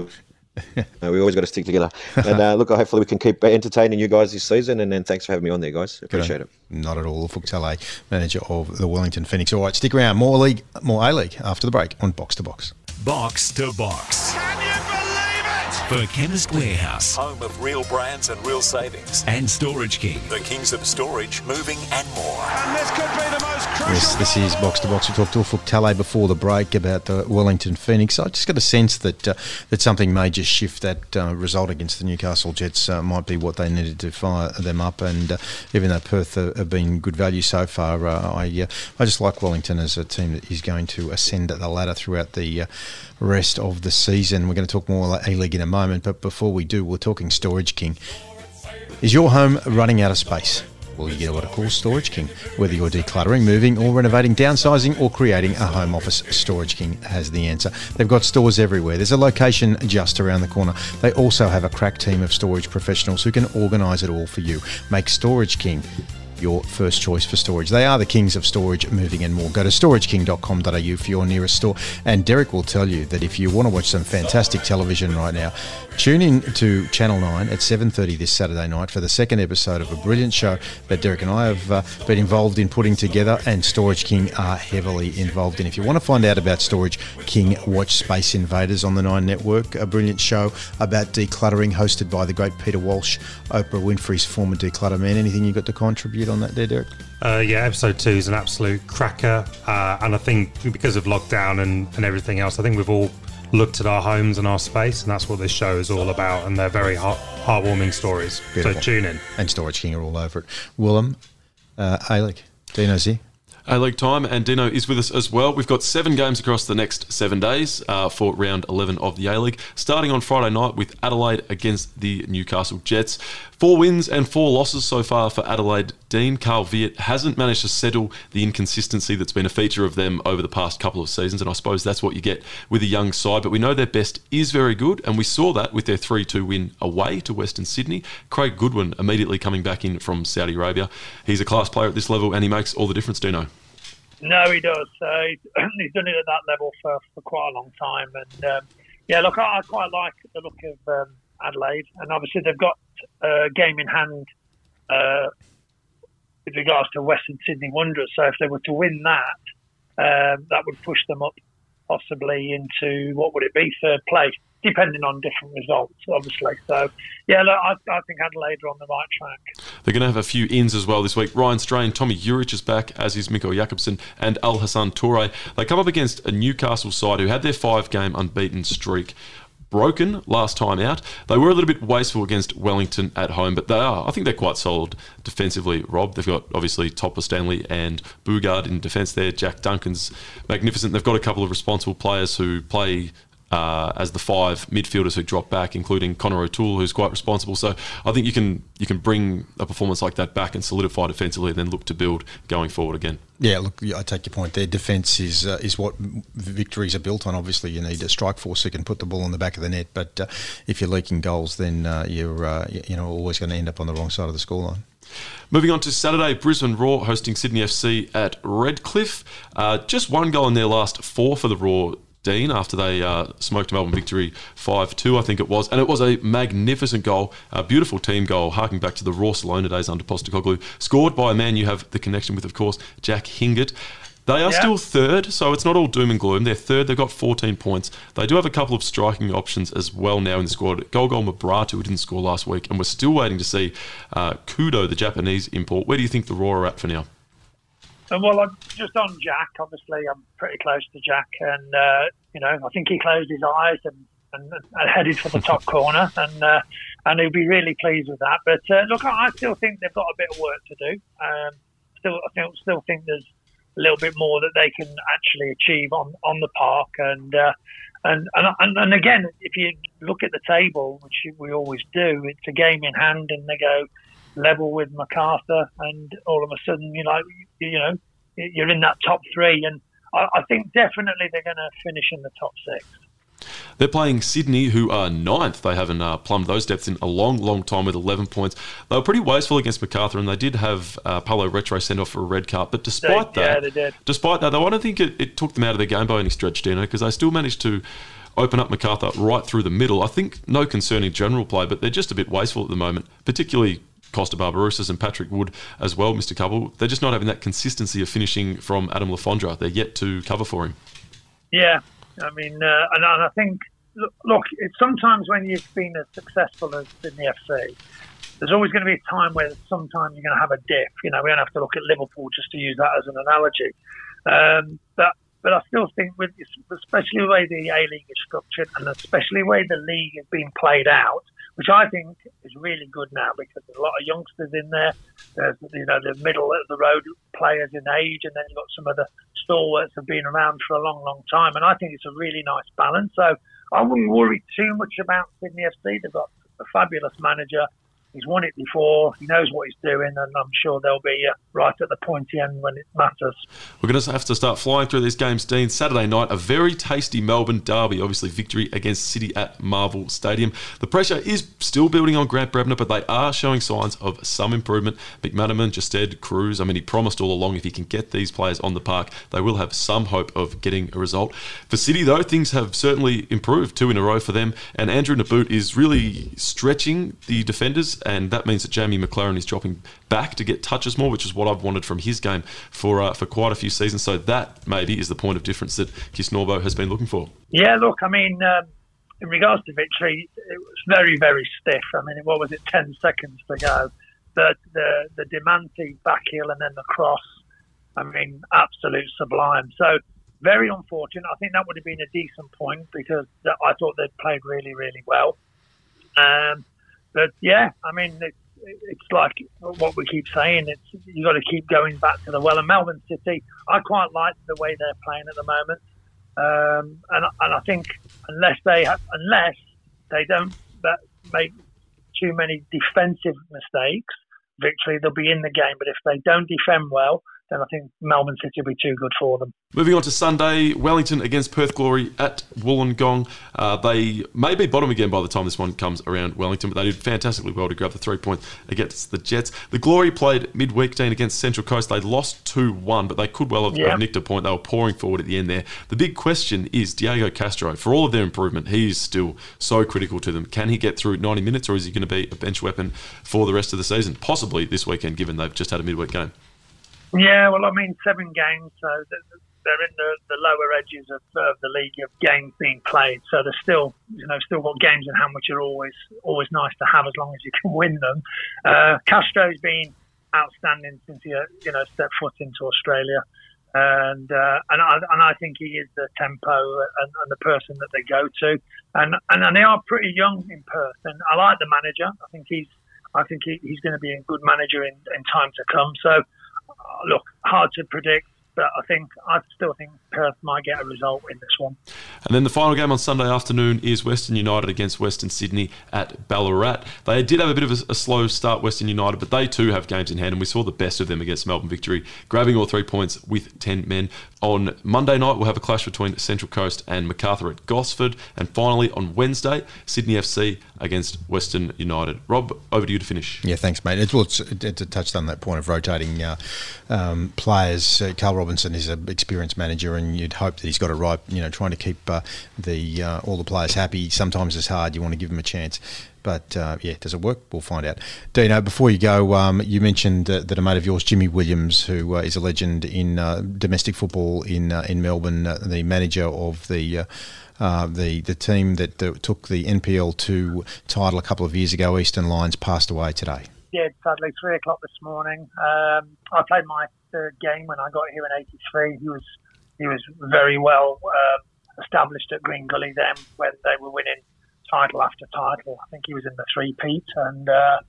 We always got to stick together. And look, hopefully we can keep entertaining you guys this season. And thanks for having me on there, guys. Appreciate it. Not at all. Ufuk Talay, manager of the Wellington Phoenix. All right, stick around. More league, more A-League after the break on Box to Box. Box to Box. Can you for Chemist Warehouse, home of real brands and real savings, and Storage King, the kings of storage, moving and more. And this could be the most crucial. Yes, this is Box to Box. We talked to Ufuk Talay before the break about the Wellington Phoenix. I just got a sense that that something may just shift. That result against the Newcastle Jets might be what they needed to fire them up. And even though Perth have been good value so far, I just like Wellington as a team that is going to ascend the ladder throughout the rest of the season. We're going to talk more A-League in a moment, but before we do, we're talking Storage King. Is your home running out of space? Well, you get what I call Storage King. Whether you're decluttering, moving or renovating, downsizing or creating a home office, Storage King has the answer. They've got stores everywhere. There's a location just around the corner. They also have a crack team of storage professionals who can organise it all for you. Make Storage King your first choice for storage. They are the kings of storage, moving and more. Go to storageking.com.au for your nearest store. And Derek will tell you that if you want to watch some fantastic television right now, tune in to Channel 9 at 7:30 this Saturday night for the second episode of a brilliant show that Derek and I have been involved in putting together, and Storage King are heavily involved in. If you want to find out about Storage King, watch Space Invaders on the Nine Network, a brilliant show about decluttering hosted by the great Peter Walsh, Oprah Winfrey's former declutter man. Anything you got to contribute on that day, Derek? Yeah, episode 2 is an absolute cracker, and I think because of lockdown and everything else, I think we've all looked at our homes and our space, and that's what this show is all about, and they're very heartwarming stories. Beautiful. So tune in. And Storage King are all over it. Willem, A-League, Dino's here. A-League time, and Dino is with us as well. We've got 7 games across the next 7 days for round 11 of the A-League, starting on Friday night with Adelaide against the Newcastle Jets. 4 wins and 4 losses so far for Adelaide. Dean Carl Viet hasn't managed to settle the inconsistency that's been a feature of them over the past couple of seasons, and I suppose that's what you get with a young side, but we know their best is very good, and we saw that with their 3-2 win away to Western Sydney. Craig Goodwin immediately coming back in from Saudi Arabia. He's a class player at this level, and he makes all the difference, Dino. No, he does. He's done it at that level for quite a long time. And yeah, look, I quite like the look of Adelaide. And obviously they've got a game in hand with regards to Western Sydney Wanderers. So if they were to win that, that would push them up possibly into, what would it be, 3rd place, depending on different results, obviously. So, yeah, look, I think Adelaide are on the right track. They're going to have a few ins as well this week. Ryan Strain, Tommy Urich is back, as is Mikko Jakobsen and Al Hassan Toure. They come up against a Newcastle side who had their 5-game unbeaten streak broken last time out. They were a little bit wasteful against Wellington at home, but I think they're quite solid defensively, Rob. They've got, obviously, Topper Stanley and Bugard in defence there. Jack Duncan's magnificent. They've got a couple of responsible players who play as the 5 midfielders who drop back, including Connor O'Toole, who's quite responsible. So I think you can bring a performance like that back and solidify defensively, and then look to build going forward again. Yeah, look, I take your point there. Defence is what victories are built on. Obviously, you need a strike force who can put the ball in the back of the net. But if you're leaking goals, then you're always going to end up on the wrong side of the scoreline. Moving on to Saturday, Brisbane Roar hosting Sydney FC at Redcliffe. Just 1 goal in their last 4 for the Roar, Dean, after they smoked Melbourne Victory 5-2, I think it was. And it was a magnificent goal, a beautiful team goal, harking back to the Roarcelona days under Postecoglou, scored by a man you have the connection with, of course, Jack Hingett. They are still 3rd, so it's not all doom and gloom. They're 3rd. They've got 14 points. They do have a couple of striking options as well now in the squad. Golgol Mabratu, who didn't score last week, and we're still waiting to see Kudo, the Japanese import. Where do you think the Roar are at for now? And well, I'm just on Jack, obviously, I'm pretty close to Jack, and I think he closed his eyes and headed for the top corner, and he'll be really pleased with that. But look, I still think they've got a bit of work to do. I still think there's a little bit more that they can actually achieve on the park, and again, if you look at the table, which we always do, it's a game in hand, and they go level with Macarthur, and all of a sudden you're in that top 3, and I think definitely they're going to finish in the top 6. They're playing Sydney, who are 9th. They haven't plumbed those depths in a long, long time with 11 points. They were pretty wasteful against MacArthur, and they did have Paulo Retro send off for a red card. But despite that, I don't think it took them out of the game by any stretch, Dino, because they still managed to open up MacArthur right through the middle. I think no concerning general play, but they're just a bit wasteful at the moment, particularly Costa Barbarouses and Patrick Wood as well, Mr. Cubble. They're just not having that consistency of finishing from Adam Lafondra. They're yet to cover for him. Yeah, I mean, and I think, look, it's sometimes when you've been as successful as Sydney FC, there's always going to be a time where sometimes you're going to have a dip. You know, we don't have to look at Liverpool just to use that as an analogy. But I still think, with especially the way the A-League is structured and especially the way the league is being played out, which I think is really good now because there's a lot of youngsters in there. There's, you know, the middle of the road players in age, and then you've got some of the stalwarts that have been around for a long, long time. And I think it's a really nice balance. So I wouldn't worry too much about Sydney FC. They've got a fabulous manager. He's won it before. He knows what he's doing, and I'm sure they'll be right at the pointy end when it matters. We're going to have to start flying through these games, Dean. Saturday night, a very tasty Melbourne derby. Obviously, victory against City at Marvel Stadium. The pressure is still building on Grant Brebner, but they are showing signs of some improvement. McManaman, Justed, Cruz. I mean, he promised all along if he can get these players on the park, they will have some hope of getting a result. For City, though, things have certainly improved, 2 in a row for them, and Andrew Naboot is really stretching the defenders, and that means that Jamie McLaren is dropping back to get touches more, which is what I've wanted from his game for quite a few seasons. So that maybe is the point of difference that Kisnorbo has been looking for. Yeah, look, I mean, in regards to victory, it was very, very stiff. I mean, what was it, 10 seconds to go? The Dimanti back heel and then the cross, I mean, absolute sublime. So very unfortunate. I think that would have been a decent point because I thought they'd played really, really well. But, yeah, I mean, it's like what we keep saying. You've got to keep going back to the well. And Melbourne City, I quite like the way they're playing at the moment. And I think unless they don't make too many defensive mistakes, Victory, they'll be in the game. But if they don't defend well, then I think Melbourne City will be too good for them. Moving on to Sunday, Wellington against Perth Glory at Wollongong. They may be bottom again by the time this one comes around, Wellington, but they did fantastically well to grab the 3 points against the Jets. The Glory played midweek, Dean, against Central Coast. They lost 2-1, but they could well have nicked a point. They were pouring forward at the end there. The big question is Diego Castro. For all of their improvement, he is still so critical to them. Can he get through 90 minutes, or is he going to be a bench weapon for the rest of the season? Possibly this weekend, given they've just had a midweek game. Yeah, well, I mean, 7 games, so they're in the lower edges of the league of games being played. So they're still got games in hand, which are always nice to have as long as you can win them. Castro's been outstanding since he stepped foot into Australia, and I think he is the tempo and the person that they go to, and they are pretty young in Perth. And I like the manager. I think he's going to be a good manager in time to come. So. Look, hard to predict, but I still think Perth might get a result in this one. And then the final game on Sunday afternoon is Western United against Western Sydney at Ballarat. They did have a bit of a slow start, Western United, but they too have games in hand, and we saw the best of them against Melbourne Victory, grabbing all 3 points with 10 men. On Monday night, we'll have a clash between Central Coast and MacArthur at Gosford. And finally, on Wednesday, Sydney FC against Western United. Rob, over to you to finish. Yeah, thanks, mate. It's touched on that point of rotating players. Carl Robinson is an experienced manager, and you'd hope that he's got it right. You know, trying to keep all the players happy. Sometimes it's hard. You want to give them a chance. But, does it work? We'll find out. Dino, before you go, you mentioned that a mate of yours, Jimmy Williams, who is a legend in domestic football in Melbourne, the manager of the team that took the NPL2 title a couple of years ago, Eastern Lions, passed away today. Yeah, sadly, 3 o'clock this morning. I played my 3rd game when I got here in 83. He was very well established at Green Gully then when they were winning title after title. I think he was in the 3-peat and a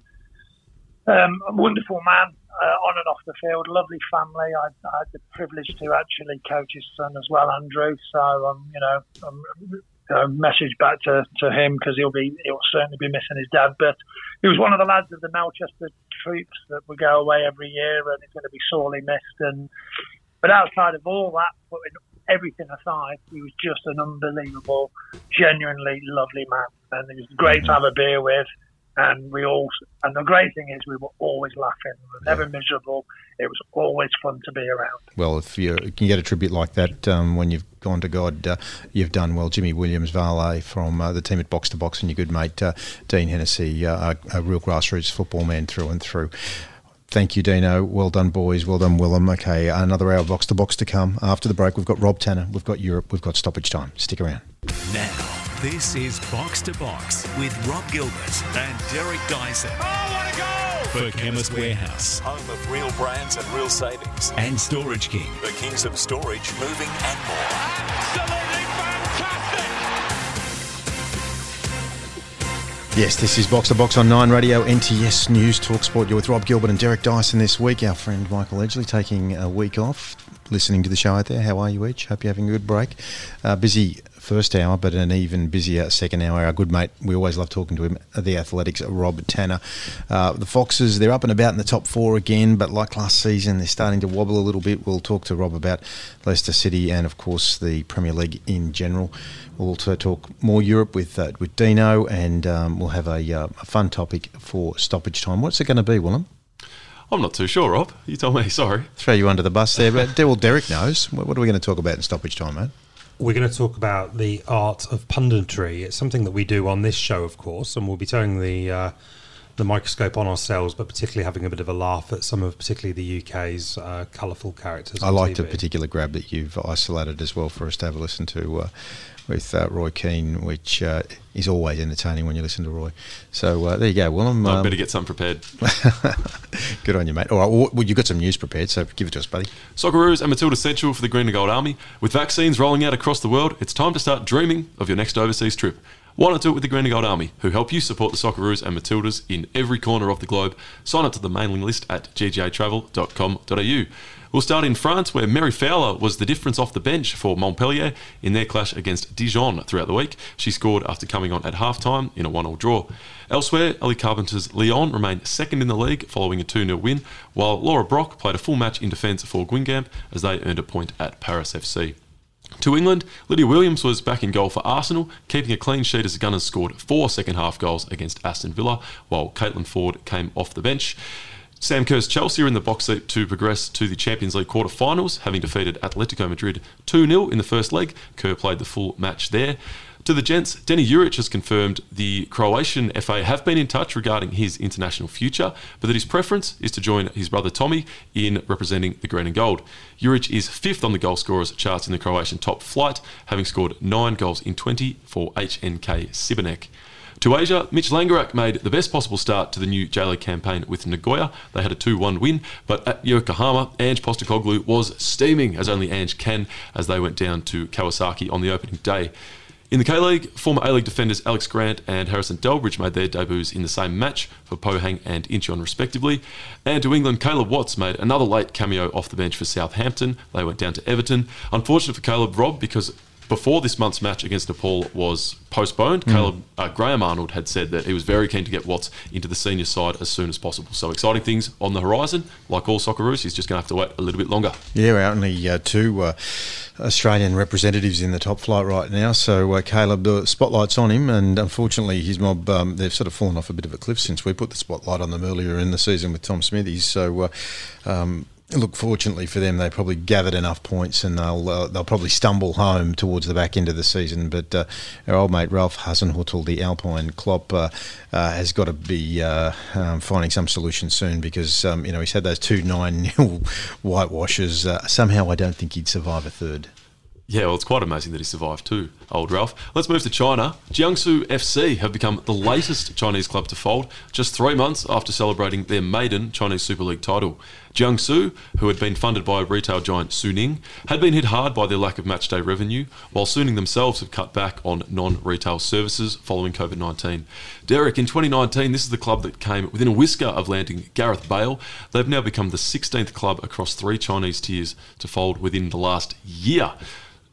wonderful man on and off the field, lovely family. I had the privilege to actually coach his son as well, Andrew. So, message back to him because he'll certainly be missing his dad. But he was one of the lads of the Melchester troops that would go away every year, and he's going to be sorely missed. But outside of all that, putting everything aside, he was just an unbelievable, genuinely lovely man. And he was great to have a beer with. And we all, and the great thing is we were always laughing. We were never miserable. It was always fun to be around. Well, if you can get a tribute like that when you've gone to God, you've done well. Jimmy Williams, Varley from the team at Box to Box, and your good mate Dean Hennessy, a real grassroots football man through and through. Thank you, Dino. Well done, boys. Well done, Willem. Okay, another hour Box to Box to come. After the break, we've got Rob Tanner, we've got Europe, we've got stoppage time. Stick around. Now. This is Box to Box with Rob Gilbert and Derek Dyson. Oh, what a goal! For Chemist Warehouse, home of real brands and real savings. And Storage King, the kings of storage, moving and more. Absolutely fantastic! Yes, this is Box to Box on 9 Radio, NTS News Talk Sport. You're with Rob Gilbert and Derek Dyson this week. Our friend Michael Edgley taking a week off, listening to the show out there. How are you each? Hope you're having a good break. Busy first hour, but an even busier second hour. Our good mate, we always love talking to him, the Athletics, Rob Tanner. The Foxes, they're up and about in the top four again, but like last season, they're starting to wobble a little bit. We'll talk to Rob about Leicester City and, of course, the Premier League in general. We'll also talk more Europe with Dino, and we'll have a fun topic for stoppage time. What's it going to be, Willem? I'm not too sure, Rob. You tell me, sorry. Throw you under the bus there, but well, Derek knows. What are we going to talk about in stoppage time, mate? We're going to talk about the art of punditry. It's something that we do on this show, of course, and we'll be turning the microscope on ourselves, but particularly having a bit of a laugh at some of particularly the UK's colourful characters. I liked a particular grab that you've isolated as well for us to have a listen to with Roy Keane, which is always entertaining when you listen to Roy. So there you go, Willem. I'd better get some prepared. Good on you, mate. All right, well, you've got some news prepared, so give it to us, buddy. Socceroos and Matilda Central for the Green and Gold Army. With vaccines rolling out across the world, it's time to start dreaming of your next overseas trip. Why not do it with the Green and Gold Army, who help you support the Socceroos and Matildas in every corner of the globe. Sign up to the mailing list at ggatravel.com.au. We'll start in France, where Mary Fowler was the difference off the bench for Montpellier in their clash against Dijon throughout the week. She scored after coming on at half-time in a 1-1 draw. Elsewhere, Ellie Carpenter's Lyon remained second in the league following a 2-0 win, while Laura Brock played a full match in defence for Guingamp as they earned a point at Paris FC. To England, Lydia Williams was back in goal for Arsenal, keeping a clean sheet as the Gunners scored 4 second-half goals against Aston Villa, while Caitlin Ford came off the bench. Sam Kerr's Chelsea are in the box seat to progress to the Champions League quarter-finals, having defeated Atletico Madrid 2-0 in the first leg. Kerr played the full match there. To the gents, Denny Juric has confirmed the Croatian FA have been in touch regarding his international future, but that his preference is to join his brother Tommy in representing the Green and Gold. Juric is fifth on the goal scorers charts in the Croatian top flight, having scored 9 goals in 20 for HNK Šibenik. To Asia, Mitch Langerak made the best possible start to the new J-League campaign with Nagoya. They had a 2-1 win, but at Yokohama, Ange Postecoglou was steaming, as only Ange can, as they went down to Kawasaki on the opening day. In the K-League, former A-League defenders Alex Grant and Harrison Delbridge made their debuts in the same match for Pohang and Incheon respectively. And to England, Caleb Watts made another late cameo off the bench for Southampton. They went down to Everton. Unfortunate for Caleb, Rob, because before this month's match against Nepal was postponed, Graham Arnold had said that he was very keen to get Watts into the senior side as soon as possible. So exciting things on the horizon. Like all Socceroos, he's just going to have to wait a little bit longer. Yeah, we're only 2 Australian representatives in the top flight right now. So Caleb, the spotlight's on him, and unfortunately his mob, they've sort of fallen off a bit of a cliff since we put the spotlight on them earlier in the season with Tom Smithies. So... look, fortunately for them, they probably gathered enough points, and they'll probably stumble home towards the back end of the season. But our old mate Ralph Hasenhüttl, the Alpine Klopp, has got to be finding some solution soon, because he's had those 2-9-0 whitewashes. Somehow, I don't think he'd survive a third. Yeah, well, it's quite amazing that he survived too, old Ralph. Let's move to China. Jiangsu FC have become the latest Chinese club to fold, just 3 months after celebrating their maiden Chinese Super League title. Jiangsu, who had been funded by retail giant Suning, had been hit hard by their lack of matchday revenue, while Suning themselves have cut back on non-retail services following COVID-19. Derek, in 2019, this is the club that came within a whisker of landing Gareth Bale. They've now become the 16th club across 3 Chinese tiers to fold within the last year.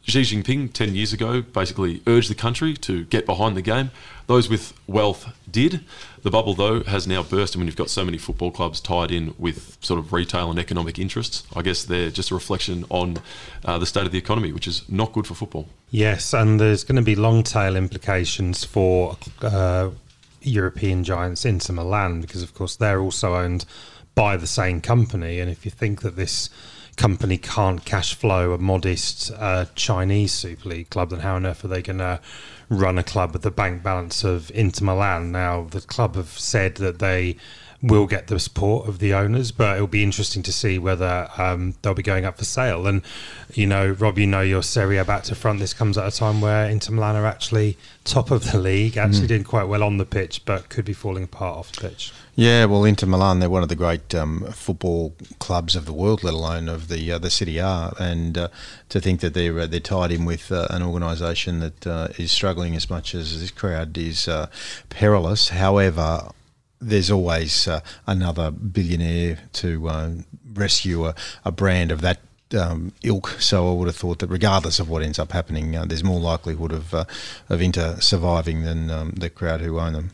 Xi Jinping 10 years ago basically urged the country to get behind the game. Those with wealth did. The bubble, though, has now burst, and when you've got so many football clubs tied in with sort of retail and economic interests, I guess they're just a reflection on the state of the economy, which is not good for football. Yes, and there's going to be long-tail implications for European giants Inter Milan, because, of course, they're also owned by the same company, and if you think that this company can't cash flow a modest Chinese Super League club, then how on earth are they going to run a club with the bank balance of Inter Milan? Now, the club have said that they will get the support of the owners, but it'll be interesting to see whether they'll be going up for sale. And, you know, Rob, you know your Serie A back to front. This comes at a time where Inter Milan are actually top of the league, actually doing quite well on the pitch, but could be falling apart off the pitch. Yeah, well, Inter Milan, they're one of the great football clubs of the world, let alone of the Serie A. And to think that they're tied in with an organisation that is struggling as much as this crowd is perilous. However, there's always another billionaire to rescue a brand of that ilk, so I would have thought that regardless of what ends up happening, there's more likelihood of Inter surviving than the crowd who own them.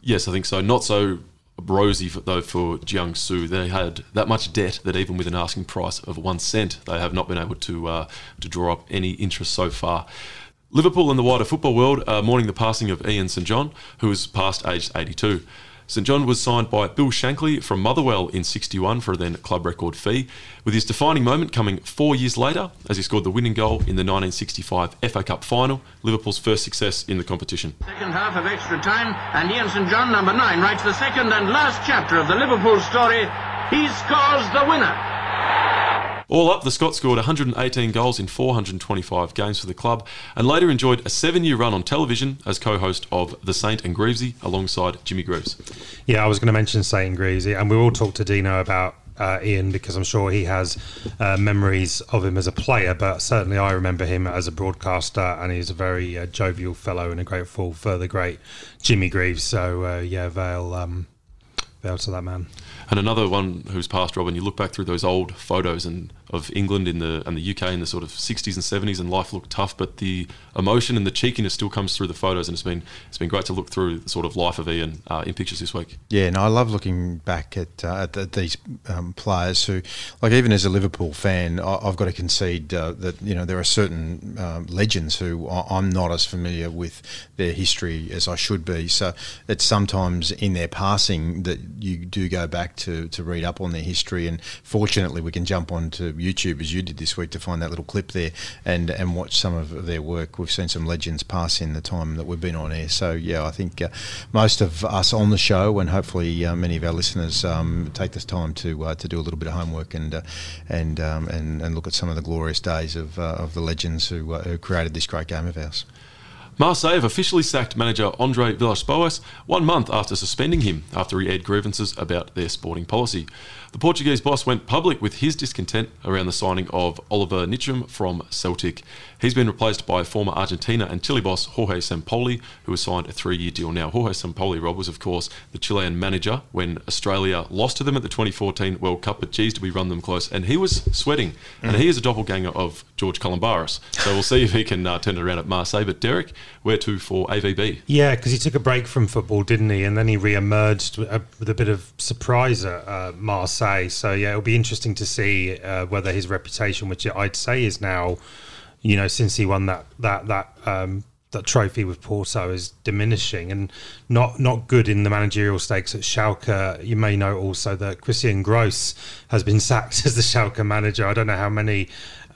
Yes, I think so. Not so rosy, though, for Jiangsu. They had that much debt that even with an asking price of 1 cent, they have not been able to draw up any interest so far. Liverpool and the wider football world are mourning the passing of Ian St John, who was past aged 82. St John was signed by Bill Shankly from Motherwell in 61 for a then club record fee, with his defining moment coming 4 years later as he scored the winning goal in the 1965 FA Cup final, Liverpool's first success in the competition. Second half of extra time, and Ian St John, number 9, writes the second and last chapter of the Liverpool story. He scores the winner. All up, the Scots scored 118 goals in 425 games for the club and later enjoyed a 7-year run on television as co-host of The Saint and Greavesy alongside Jimmy Greaves. Yeah, I was going to mention Saint and Greavesy, and we will talk to Dino about Ian, because I'm sure he has memories of him as a player, but certainly I remember him as a broadcaster, and he's a very jovial fellow and a great fool for the great Jimmy Greaves. So, Vail to that man. And another one who's passed, Robin, you look back through those old photos of England and the UK in the sort of 60s and 70s, and life looked tough, but the emotion and the cheekiness still comes through the photos, and it's been great to look through the sort of life of Ian in pictures this week. Yeah, and I love looking back at these players who, like, even as a Liverpool fan, I've got to concede that, you know, there are certain legends who I'm not as familiar with their history as I should be. So it's sometimes in their passing that you do go back to read up on their history, and fortunately we can jump on to YouTube, as you did this week, to find that little clip there and watch some of their work. We've seen some legends pass in the time that we've been on air, so yeah, I think most of us on the show, and hopefully many of our listeners take this time to do a little bit of homework and look at some of the glorious days of the legends who created this great game of ours. Marseille have officially sacked manager Andre Villas-Boas 1 month after suspending him after he aired grievances about their sporting policy. The Portuguese boss went public with his discontent around the signing of Oliver Nicham from Celtic. He's been replaced by former Argentina and Chile boss Jorge Sampaoli, who has signed a 3-year deal now. Jorge Sampaoli, Rob, was of course the Chilean manager when Australia lost to them at the 2014 World Cup, but geez, did we run them close. And he was sweating, and he is a doppelganger of George Columbaris. So we'll see if he can turn it around at Marseille. But Derek, where to for AVB? Yeah, because he took a break from football, didn't he? And then he re-emerged with a bit of surprise at Marseille. So yeah, it'll be interesting to see whether his reputation, which I'd say is now, you know, since he won that trophy with Porto, is diminishing and not good in the managerial stakes at Schalke. You may know also that Christian Gross has been sacked as the Schalke manager. I don't know how many.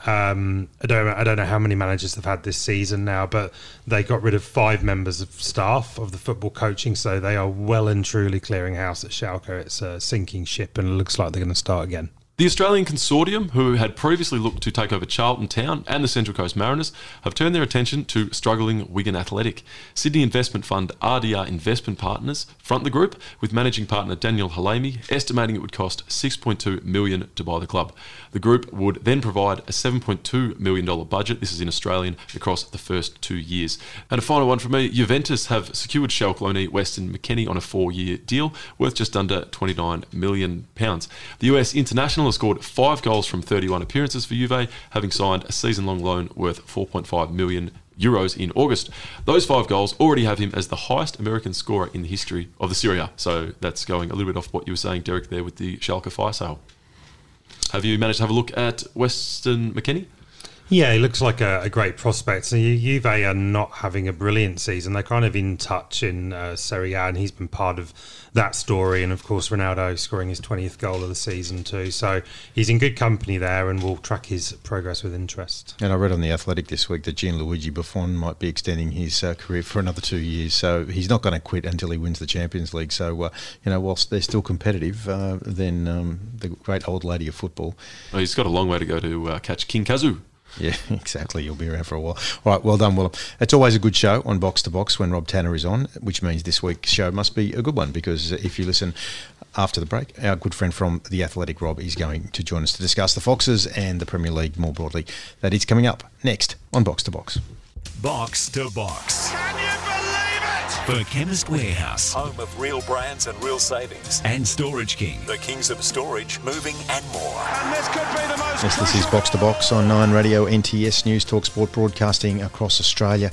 I don't know how many managers they've had this season now, but they got rid of 5 members of staff of the football coaching, so they are well and truly clearing house at Schalke. It's a sinking ship, and it looks like they're going to start again. The Australian consortium, who had previously looked to take over Charlton Town and the Central Coast Mariners, have turned their attention to struggling Wigan Athletic. Sydney investment fund RDR Investment Partners front the group, with managing partner Daniel Halemi estimating it would cost $6.2 million to buy the club. The group would then provide a $7.2 million budget, this is in Australian, across the first 2 years. And a final one from me, Juventus have secured Schalke loanee Weston McKennie on a 4-year deal worth just under £29 million. The US international National has scored 5 goals from 31 appearances for Juve, having signed a season-long loan worth €4.5 million in August. Those 5 goals already have him as the highest American scorer in the history of the Serie A. So that's going a little bit off what you were saying, Derek, there with the Schalke fire sale. Have you managed to have a look at Weston McKennie? Yeah, he looks like a great prospect. So Juve are not having a brilliant season. They're kind of in touch in Serie A, and he's been part of that story. And, of course, Ronaldo scoring his 20th goal of the season too. So he's in good company there, and we'll track his progress with interest. And I read on The Athletic this week that Gianluigi Buffon might be extending his career for another 2 years. So he's not going to quit until he wins the Champions League. So, whilst they're still competitive, the great old lady of football. Well, he's got a long way to go to catch King Kazu. Yeah, exactly. You'll be around for a while. All right, well done, Willem. It's always a good show on Box to Box when Rob Tanner is on, which means this week's show must be a good one, because if you listen after the break, our good friend from The Athletic, Rob, is going to join us to discuss the Foxes and the Premier League more broadly. That is coming up next on Box to Box. Box to Box. Can you believe it? For Chemist Warehouse, home of real brands and real savings, and Storage King, the kings of storage, moving and more. And this could be the most. Yes, this is Box to Box on 9 Radio, NTS News Talk Sport, broadcasting across Australia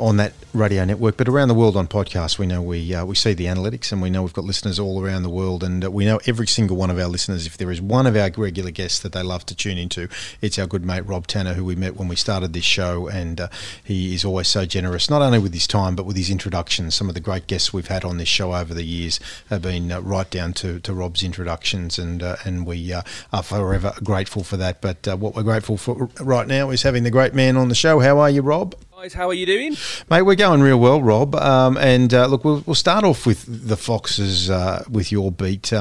on that radio network, but around the world on podcasts. We know we see the analytics, and we know we've got listeners all around the world, and we know every single one of our listeners, if there is one of our regular guests that they love to tune into, it's our good mate Rob Tanner, who we met when we started this show, and he is always so generous, not only with his time but with his introductions. Some of the great guests we've had on this show over the years have been right down to Rob's introductions, and we are forever grateful for that. But what we're grateful for right now is having the great man on the show. How are you, Rob? How are you doing? Mate, we're going real well, Rob. Look, we'll start off with the Foxes, with your beat.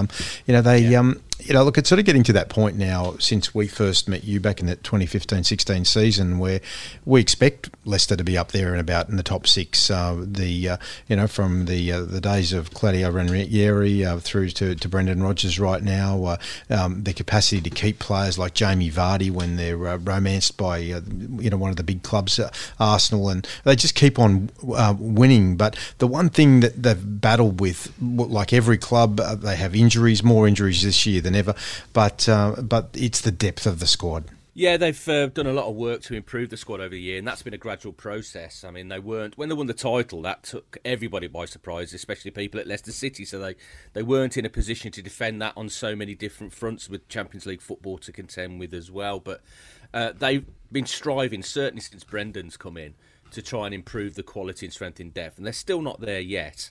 Look, it's sort of getting to that point now since we first met you back in that 2015-16 season where we expect Leicester to be up there and about in the top 6. From the days of Claudio Ranieri through to Brendan Rodgers right now, their capacity to keep players like Jamie Vardy when they're romanced by one of the big clubs, Arsenal, and they just keep on winning. But the one thing that they've battled with, like every club, they have injuries, more injuries this year than ever, but it's the depth of the squad. Yeah, they've done a lot of work to improve the squad over the year, and that's been a gradual process. I mean, when they won the title, that took everybody by surprise, especially people at Leicester City, so they weren't in a position to defend that on so many different fronts with Champions League football to contend with as well. But they've been striving, certainly since Brendan's come in, to try and improve the quality and strength in depth, and they're still not there yet.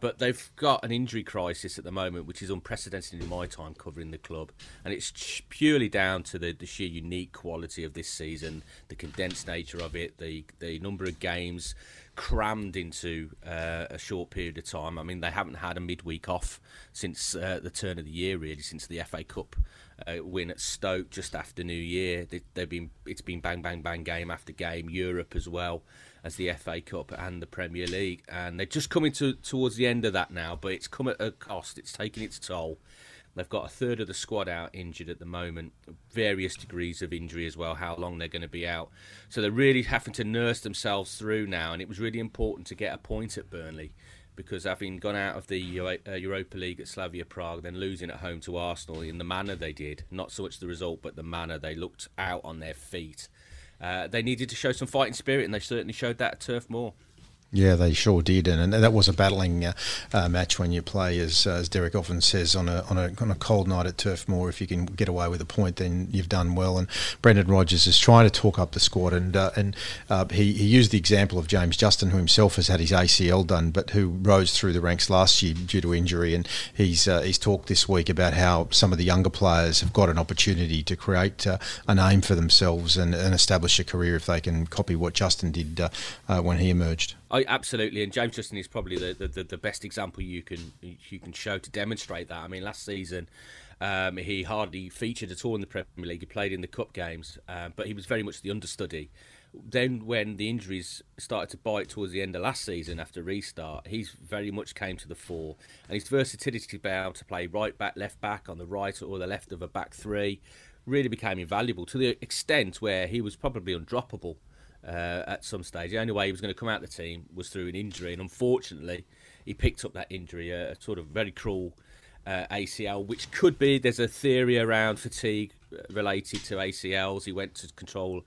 But they've got an injury crisis at the moment, which is unprecedented in my time covering the club. And it's purely down to the sheer unique quality of this season, the condensed nature of it, the number of games crammed into a short period of time. I mean, they haven't had a midweek off since the turn of the year, really, since the FA Cup win at Stoke just after New Year. It's been bang, bang, bang, game after game, Europe as well as the FA Cup and the Premier League, and they're just coming towards the end of that now, but it's come at a cost. It's taken its toll. They've got a third of the squad out injured at the moment, various degrees of injury as well, how long they're going to be out. So they're really having to nurse themselves through now, and it was really important to get a point at Burnley, because having gone out of the Europa League at Slavia Prague, then losing at home to Arsenal in the manner they did, not so much the result but the manner they looked out on their feet. They needed to show some fighting spirit, and they certainly showed that at Turf Moor. Yeah, they sure did, and that was a battling match when you play, as Derek often says, on a cold night at Turf Moor. If you can get away with a point, then you've done well. And Brendan Rodgers is trying to talk up the squad, and he used the example of James Justin, who himself has had his ACL done, but who rose through the ranks last year due to injury. And he's talked this week about how some of the younger players have got an opportunity to create a name for themselves and establish a career if they can copy what Justin did when he emerged. Absolutely, and James Justin is probably the best example you can show to demonstrate that. I mean, last season he hardly featured at all in the Premier League. He played in the cup games, but he was very much the understudy. Then when the injuries started to bite towards the end of last season after restart, he's very much came to the fore. And his versatility to be able to play right back, left back, on the right or the left of a back three really became invaluable, to the extent where he was probably undroppable. At some stage, the only way he was going to come out of the team was through an injury, and unfortunately, he picked up that injury—a sort of very cruel ACL, which could be, there's a theory around fatigue related to ACLs. He went to control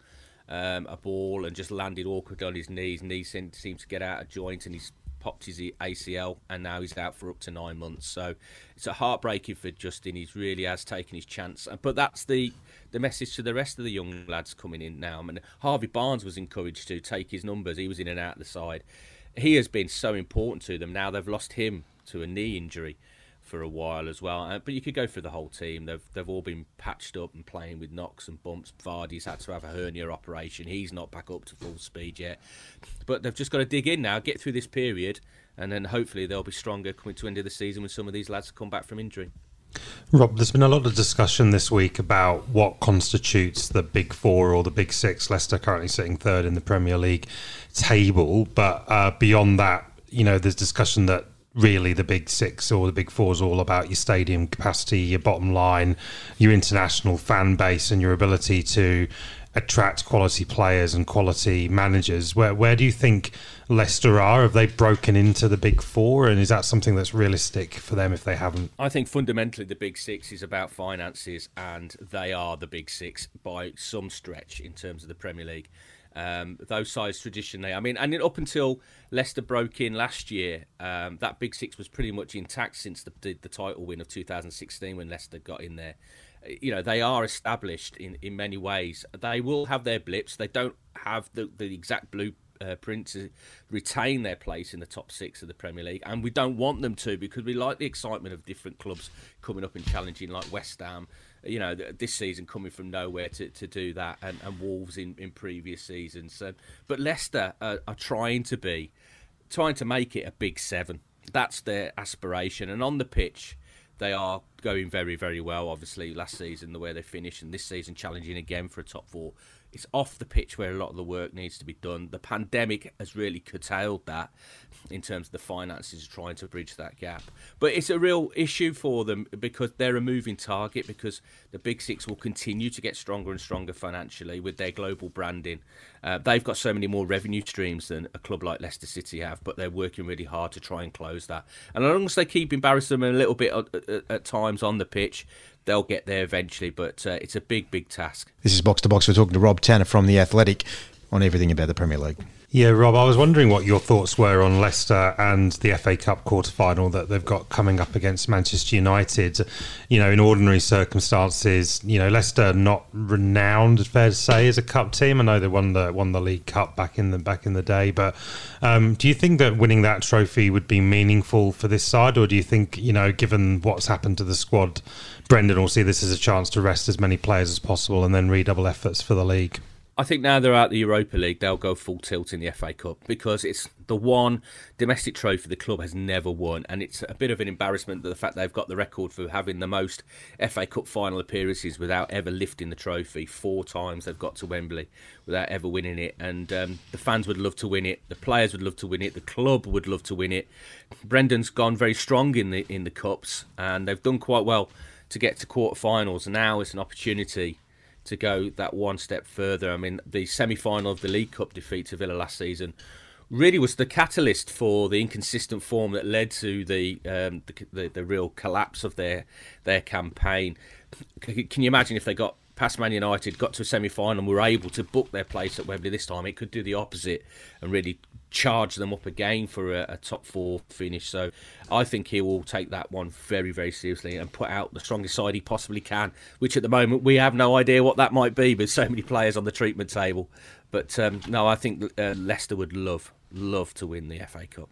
a ball and just landed awkwardly on his knees. Knees seemed to get out of joint and he's popped his ACL, and now he's out for up to 9 months. So it's a heartbreaking for Justin. He really has taken his chance. But that's the message to the rest of the young lads coming in now. I mean, Harvey Barnes was encouraged to take his numbers. He was in and out of the side. He has been so important to them. Now they've lost him to a knee injury for a while as well. But you could go through the whole team. They've all been patched up and playing with knocks and bumps. Vardy's had to have a hernia operation. He's not back up to full speed yet. But they've just got to dig in now, get through this period, and then hopefully they'll be stronger coming to the end of the season when some of these lads come back from injury. Rob, there's been a lot of discussion this week about what constitutes the Big Four or the Big Six. Leicester currently sitting third in the Premier League table. But beyond that, you know, there's discussion that really the Big Six or the Big Four is all about your stadium capacity, your bottom line, your international fan base, and your ability to attract quality players and quality managers. Where do you think Leicester are? Have they broken into the Big Four, and is that something that's realistic for them if they haven't? I think fundamentally the Big Six is about finances, and they are the Big Six by some stretch in terms of the Premier League. Those sides traditionally, I mean, and up until Leicester broke in last year, that Big Six was pretty much intact since the title win of 2016 when Leicester got in there. You know, they are established in many ways. They will have their blips. They don't have the exact blueprint to retain their place in the top six of the Premier League, and we don't want them to, because we like the excitement of different clubs coming up and challenging, like West Ham, you know, this season coming from nowhere to do that, and Wolves in previous seasons. So, but Leicester are trying to make it a Big Seven. That's their aspiration. And on the pitch, they are going very, very well. Obviously, last season, the way they finished, and this season challenging again for a top four. It's off the pitch where a lot of the work needs to be done. The pandemic has really curtailed that in terms of the finances, trying to bridge that gap. But it's a real issue for them, because they're a moving target, because the Big Six will continue to get stronger and stronger financially with their global branding. They've got so many more revenue streams than a club like Leicester City have, but they're working really hard to try and close that. And as long as they keep embarrassing them a little bit at times on the pitch, they'll get there eventually, but it's a big, big task. This is Box to Box. We're talking to Rob Tanner from The Athletic on everything about the Premier League. Yeah, Rob, I was wondering what your thoughts were on Leicester and the FA Cup quarter-final that they've got coming up against Manchester United. You know, in ordinary circumstances, you know, Leicester not renowned, fair to say, as a cup team. I know they won the League Cup back in the day, but do you think that winning that trophy would be meaningful for this side, or do you think, you know, given what's happened to the squad, Brendan will see this as a chance to rest as many players as possible and then redouble efforts for the league? I think now they're out the Europa League, they'll go full tilt in the FA Cup, because it's the one domestic trophy the club has never won, and it's a bit of an embarrassment that the fact they've got the record for having the most FA Cup final appearances without ever lifting the trophy. 4 times they've got to Wembley without ever winning it, and the fans would love to win it, the players would love to win it, the club would love to win it. Brendan's gone very strong in the Cups, and they've done quite well to get to quarterfinals. Now it's an opportunity to go that one step further. I mean, the semi-final of the League Cup defeat to Villa last season really was the catalyst for the inconsistent form that led to the real collapse of their campaign. Can you imagine if they got past Man United, got to a semi-final, and were able to book their place at Wembley this time? It could do the opposite and really charge them up again for a top four finish. So I think he will take that one very, very seriously and put out the strongest side he possibly can, which at the moment we have no idea what that might be with so many players on the treatment table. But no, I think Leicester would love to win the FA Cup.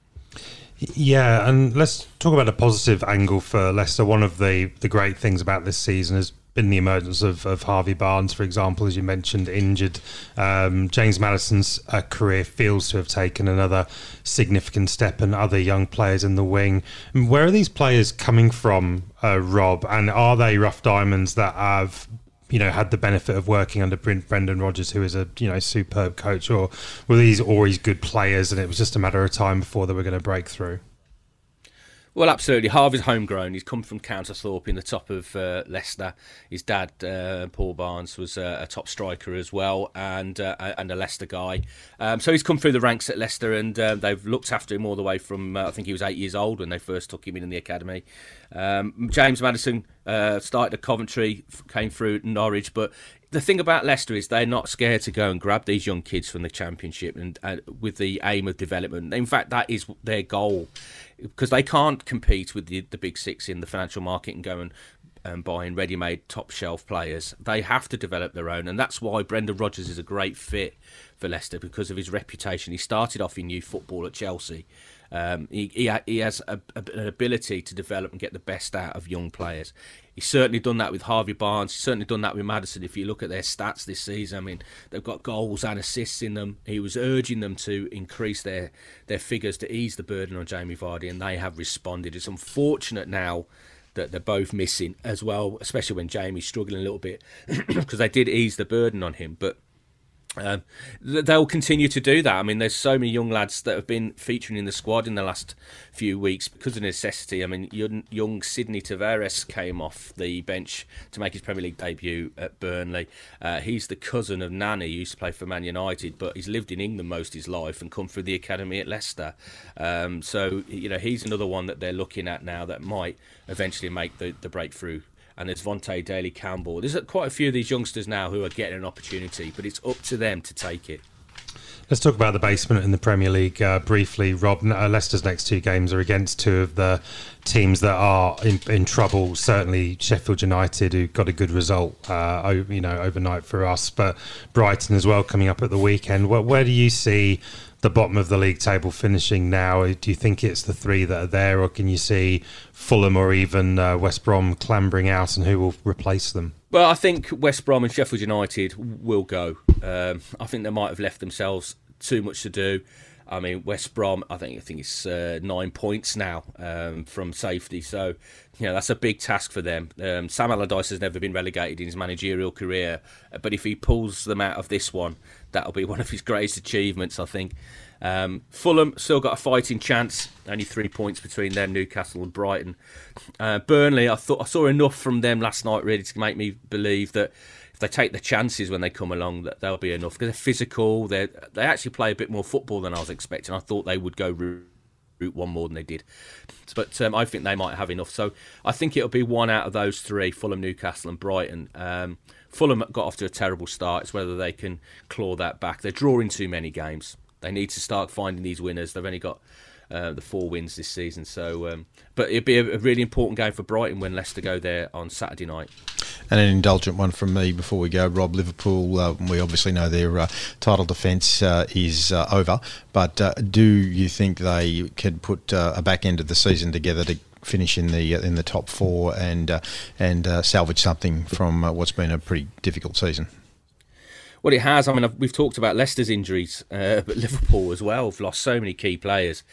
Yeah, and let's talk about a positive angle for Leicester. One of the great things about this season is been the emergence of Harvey Barnes, for example, as you mentioned, injured. James Madison's career feels to have taken another significant step, and other young players in the wing. Where are these players coming from, Rob? And are they rough diamonds that have, you know, had the benefit of working under Brendan Rodgers, who is a, you know, superb coach, or were these always good players and it was just a matter of time before they were going to break through? Well, absolutely. Harvey's homegrown. He's come from Counterthorpe in the top of Leicester. His dad, Paul Barnes, was a top striker as well, and a Leicester guy. So he's come through the ranks at Leicester, and they've looked after him all the way from, I think he was 8 years old when they first took him in the academy. James Madison started at Coventry, came through Norwich, but the thing about Leicester is they're not scared to go and grab these young kids from the Championship, and with the aim of development. In fact, that is their goal, because they can't compete with the big six in the financial market and go and buying ready-made top-shelf players. They have to develop their own, and that's why Brendan Rodgers is a great fit for Leicester, because of his reputation. He started off in youth football at Chelsea. He has an ability to develop and get the best out of young players. He's certainly done that with Harvey Barnes. He's certainly done that with Madison. If you look at their stats this season, I mean, they've got goals and assists in them. He was urging them to increase their figures to ease the burden on Jamie Vardy, and they have responded. It's unfortunate now that they're both missing as well, especially when Jamie's struggling a little bit, because they did ease the burden on him. But they'll continue to do that. I mean, there's so many young lads that have been featuring in the squad in the last few weeks because of necessity. I mean, young Sidney Tavares came off the bench to make his Premier League debut at Burnley. He's the cousin of Nani, who used to play for Man United, but he's lived in England most of his life and come through the academy at Leicester. So, you know, he's another one that they're looking at now that might eventually make the breakthrough. And there's Vontae Daly-Campbell. There's quite a few of these youngsters now who are getting an opportunity, but it's up to them to take it. Let's talk about the basement in the Premier League briefly, Rob. Leicester's next two games are against two of the teams that are in trouble. Certainly Sheffield United, who got a good result overnight for us, but Brighton as well coming up at the weekend. Where do you see the bottom of the league table finishing now? Do you think it's the three that are there, or can you see Fulham or even West Brom clambering out, and who will replace them? Well, I think West Brom and Sheffield United will go. I think they might have left themselves too much to do. I mean, West Brom, I think it's 9 points now from safety. So, you know, that's a big task for them. Sam Allardyce has never been relegated in his managerial career, but if he pulls them out of this one, that'll be one of his greatest achievements, I think. Fulham still got a fighting chance, only 3 points between them, Newcastle and Brighton. Burnley, I saw enough from them last night really to make me believe that if they take the chances when they come along, that they'll be enough. Because they're physical, they actually play a bit more football than I was expecting. I thought they would go route one more than they did. But I think they might have enough. So I think it'll be one out of those three, Fulham, Newcastle and Brighton. Fulham got off to a terrible start. It's whether they can claw that back. They're drawing too many games. They need to start finding these winners. They've only got the 4 wins this season. So, but it'd be a really important game for Brighton when Leicester go there on Saturday night. And an indulgent one from me before we go, Rob. Liverpool, we obviously know their title defence is over, but do you think they could put a back end of the season together to finish in the top 4 and salvage something from what's been a pretty difficult season? Well, it has. I mean, we've talked about Leicester's injuries, but Liverpool as well have lost so many key players.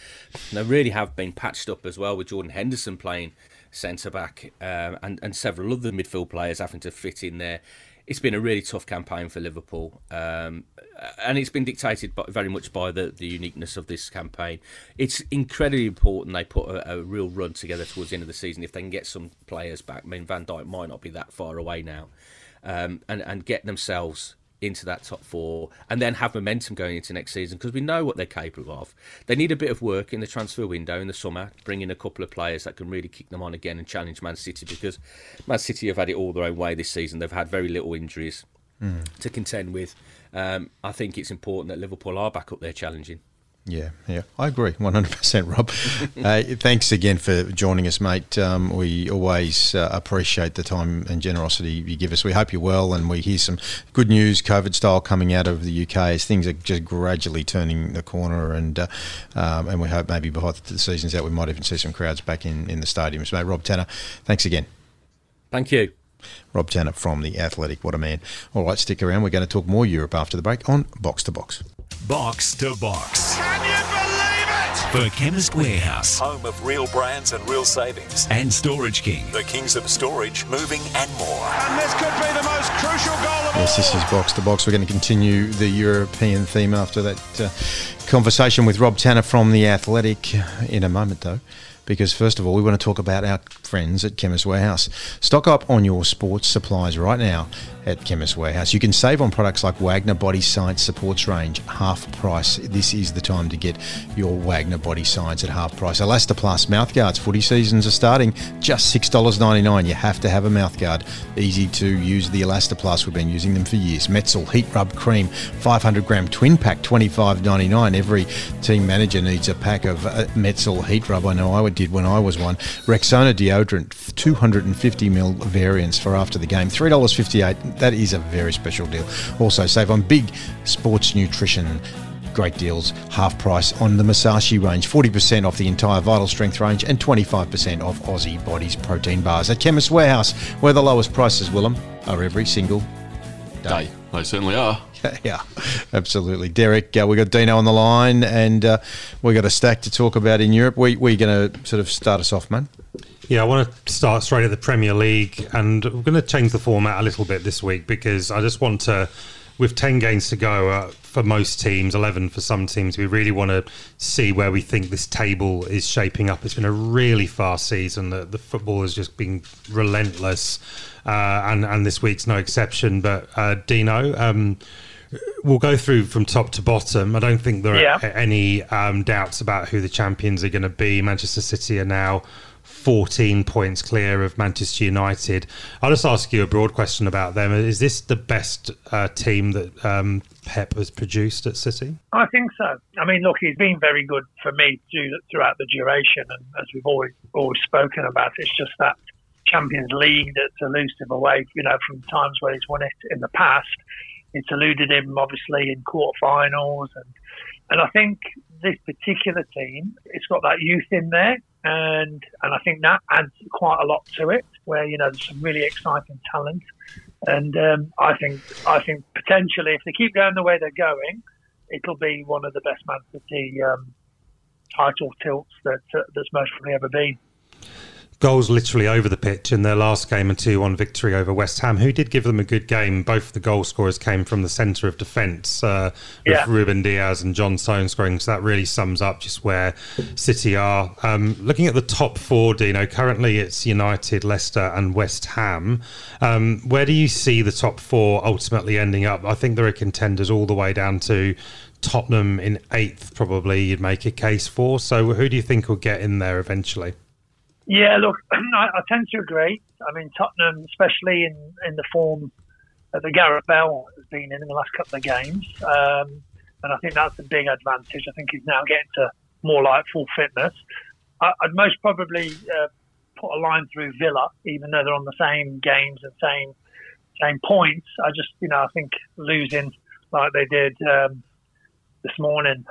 They really have been patched up as well, with Jordan Henderson playing centre-back and several other midfield players having to fit in there. It's been a really tough campaign for Liverpool, and it's been dictated very much by the uniqueness of this campaign. It's incredibly important they put a real run together towards the end of the season if they can get some players back. I mean, Van Dijk might not be that far away now, and get themselves into that top 4 and then have momentum going into next season, because we know what they're capable of. They need a bit of work in the transfer window in the summer, bring in a couple of players that can really kick them on again and challenge Man City, because Man City have had it all their own way this season. They've had very little injuries to contend with. I think it's important that Liverpool are back up there challenging. Yeah, I agree 100%, Rob. Thanks again for joining us, mate. We always appreciate the time and generosity you give us. We hope you're well, and we hear some good news, COVID style, coming out of the UK as things are just gradually turning the corner, and we hope maybe by the season's out we might even see some crowds back in the stadiums. Mate, Rob Tanner, thanks again. Thank you. Rob Tanner from The Athletic, what a man. All right, stick around. We're going to talk more Europe after the break on Box to Box. Box to Box. Can you believe it? For Chemist Warehouse, home of real brands and real savings. And Storage King, the kings of storage, moving and more. And this could be the most crucial goal of all. Yes, this is Box to Box. We're going to continue the European theme after that conversation with Rob Tanner from The Athletic in a moment, though. because first of all, we want to talk about our friends at Chemist Warehouse. Stock up on your sports supplies right now at Chemist Warehouse. You can save on products like Wagner Body Science Supports range, half price. This is the time to get your Wagner Body Science at half price. Elastoplast mouthguards, footy seasons are starting, just $6.99. You have to have a mouthguard. Easy to use the Elastoplast. We've been using them for years. Metzl Heat Rub Cream, 500-gram twin pack, $25.99. Every team manager needs a pack of Metzl Heat Rub. I know I did when I was one. Rexona deodorant, 250ml variants for after the game, $3.58. That is a very special deal. Also, save on big sports nutrition. Great deals, half price on the Masashi range, 40% off the entire Vital Strength range, and 25% off Aussie Bodies protein bars. At Chemist Warehouse, where the lowest prices, Willem, are every single day. They certainly are. Yeah, absolutely. Derek, we've got Dino on the line, and we've got a stack to talk about in Europe. We're going to sort of start us off, man. Yeah, I want to start straight at the Premier League, and we're going to change the format a little bit this week because I just want to, with 10 games to go for most teams, 11 for some teams, we really want to see where we think this table is shaping up. It's been a really fast season. The football has just been relentless, and this week's no exception. But Dino, we'll go through from top to bottom. I don't think there are any doubts about who the champions are going to be. Manchester City are now 14 points clear of Manchester United. I'll just ask you a broad question about them. Is this the best team that Pep has produced at City? I think so. I mean, look, he's been very good for me throughout the duration. And as we've always spoken about, it's just that Champions League that's elusive away, you know, from times where he's won it in the past. It's eluded him, obviously, in quarterfinals. And I think this particular team, it's got that youth in there. And I think that adds quite a lot to it, where, you know, there's some really exciting talent. And I think potentially, if they keep going the way they're going, it'll be one of the best Man City title tilts that's most probably ever been. Goals literally over the pitch in their last game, a 2-1 victory over West Ham, who did give them a good game. Both the goal scorers came from the centre of defence, with Ruben Diaz and John Stones scoring. So that really sums up just where City are. Looking at the top four, Dino, currently it's United, Leicester and West Ham. Where do you see the top four ultimately ending up? I think there are contenders all the way down to Tottenham in 8th, probably, you'd make a case for. So who do you think will get in there eventually? Yeah, look, I tend to agree. I mean, Tottenham, especially in the form that the Gareth Bale has been in the last couple of games, and I think that's a big advantage. I think he's now getting to more like full fitness. I'd most probably put a line through Villa, even though they're on the same games and same points. I just, you know, I think losing like they did this morning.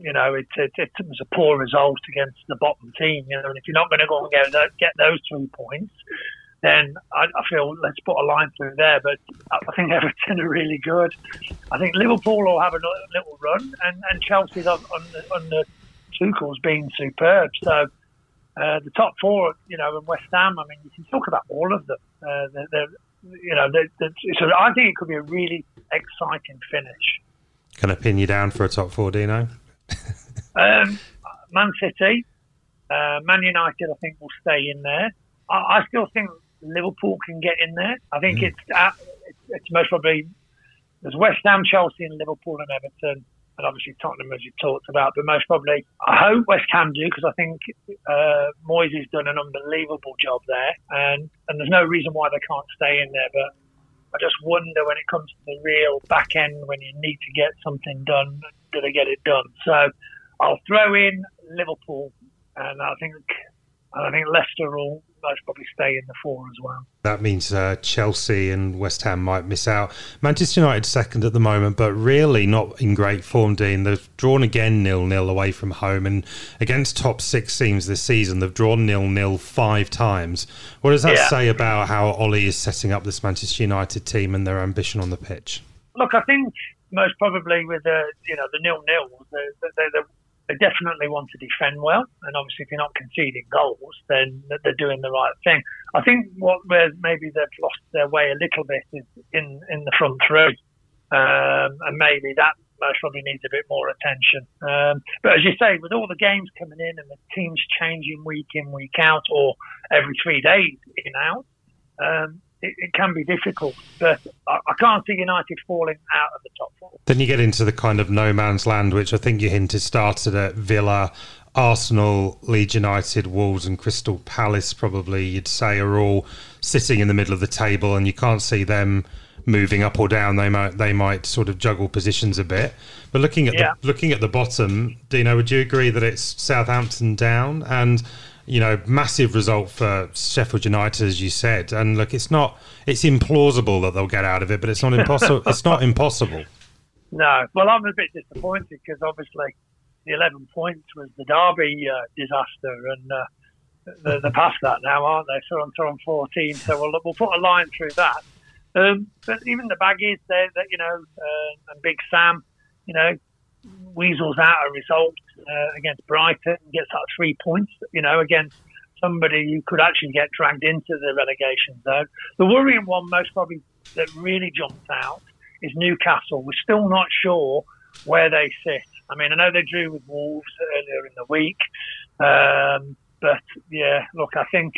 You know, it was a poor result against the bottom team. You know, and if you're not going to go and get those 3 points, then I feel let's put a line through there. But I think Everton are really good. I think Liverpool will have a little run, and Chelsea's on the Tuchel's been superb. So the top four, you know, and West Ham. I mean, you can talk about all of them. So I think it could be a really exciting finish. Can I pin you down for a top four, Dino? Man City, Man United, I think will stay in there. I still think Liverpool can get in there. I think it's most probably there's West Ham, Chelsea, and Liverpool and Everton, and obviously Tottenham, as you talked about. But most probably, I hope West Ham do, because I think Moyes has done an unbelievable job there, and there's no reason why they can't stay in there. But I just wonder when it comes to the real back end, when you need to get something done, do they get it done? So I'll throw in Liverpool, and I think Leicester will most probably stay in the four as well. That means Chelsea and West Ham might miss out. Manchester United second at the moment, but really not in great form, Dean. They've drawn again 0-0 away from home, and against top six teams this season, they've drawn 0-0 5 times. What does that say about how Ollie is setting up this Manchester United team and their ambition on the pitch? Look, I think most probably with the 0-0, they definitely want to defend well, and obviously if you're not conceding goals, then they're doing the right thing. I think where maybe they've lost their way a little bit is in the front three, and maybe that probably needs a bit more attention. But as you say, with all the games coming in and the teams changing week in, week out, or every 3 days in out, it can be difficult. But I can't see United falling out of the top four. Then you get into the kind of no man's land, which I think you hinted started at Villa, Arsenal, Leeds United, Wolves and Crystal Palace, probably you'd say, are all sitting in the middle of the table, and you can't see them moving up or down. They might sort of juggle positions a bit. But looking at the bottom, Dino, would you agree that it's Southampton down? And, you know, massive result for Sheffield United, as you said. And look, it's implausible that they'll get out of it, but it's not impossible. It's not impossible. No. Well, I'm a bit disappointed because obviously the 11 points was the Derby disaster, and they're past that now, aren't they? So I'm 14. So we'll put a line through that. But even the baggies, and Big Sam, you know, weasels out a result against Brighton, gets that 3 points, you know, against somebody who could actually get dragged into the relegation zone. The worrying one, most probably, that really jumps out is Newcastle. We're still not sure where they sit. I mean, I know they drew with Wolves earlier in the week, but yeah, look, I think,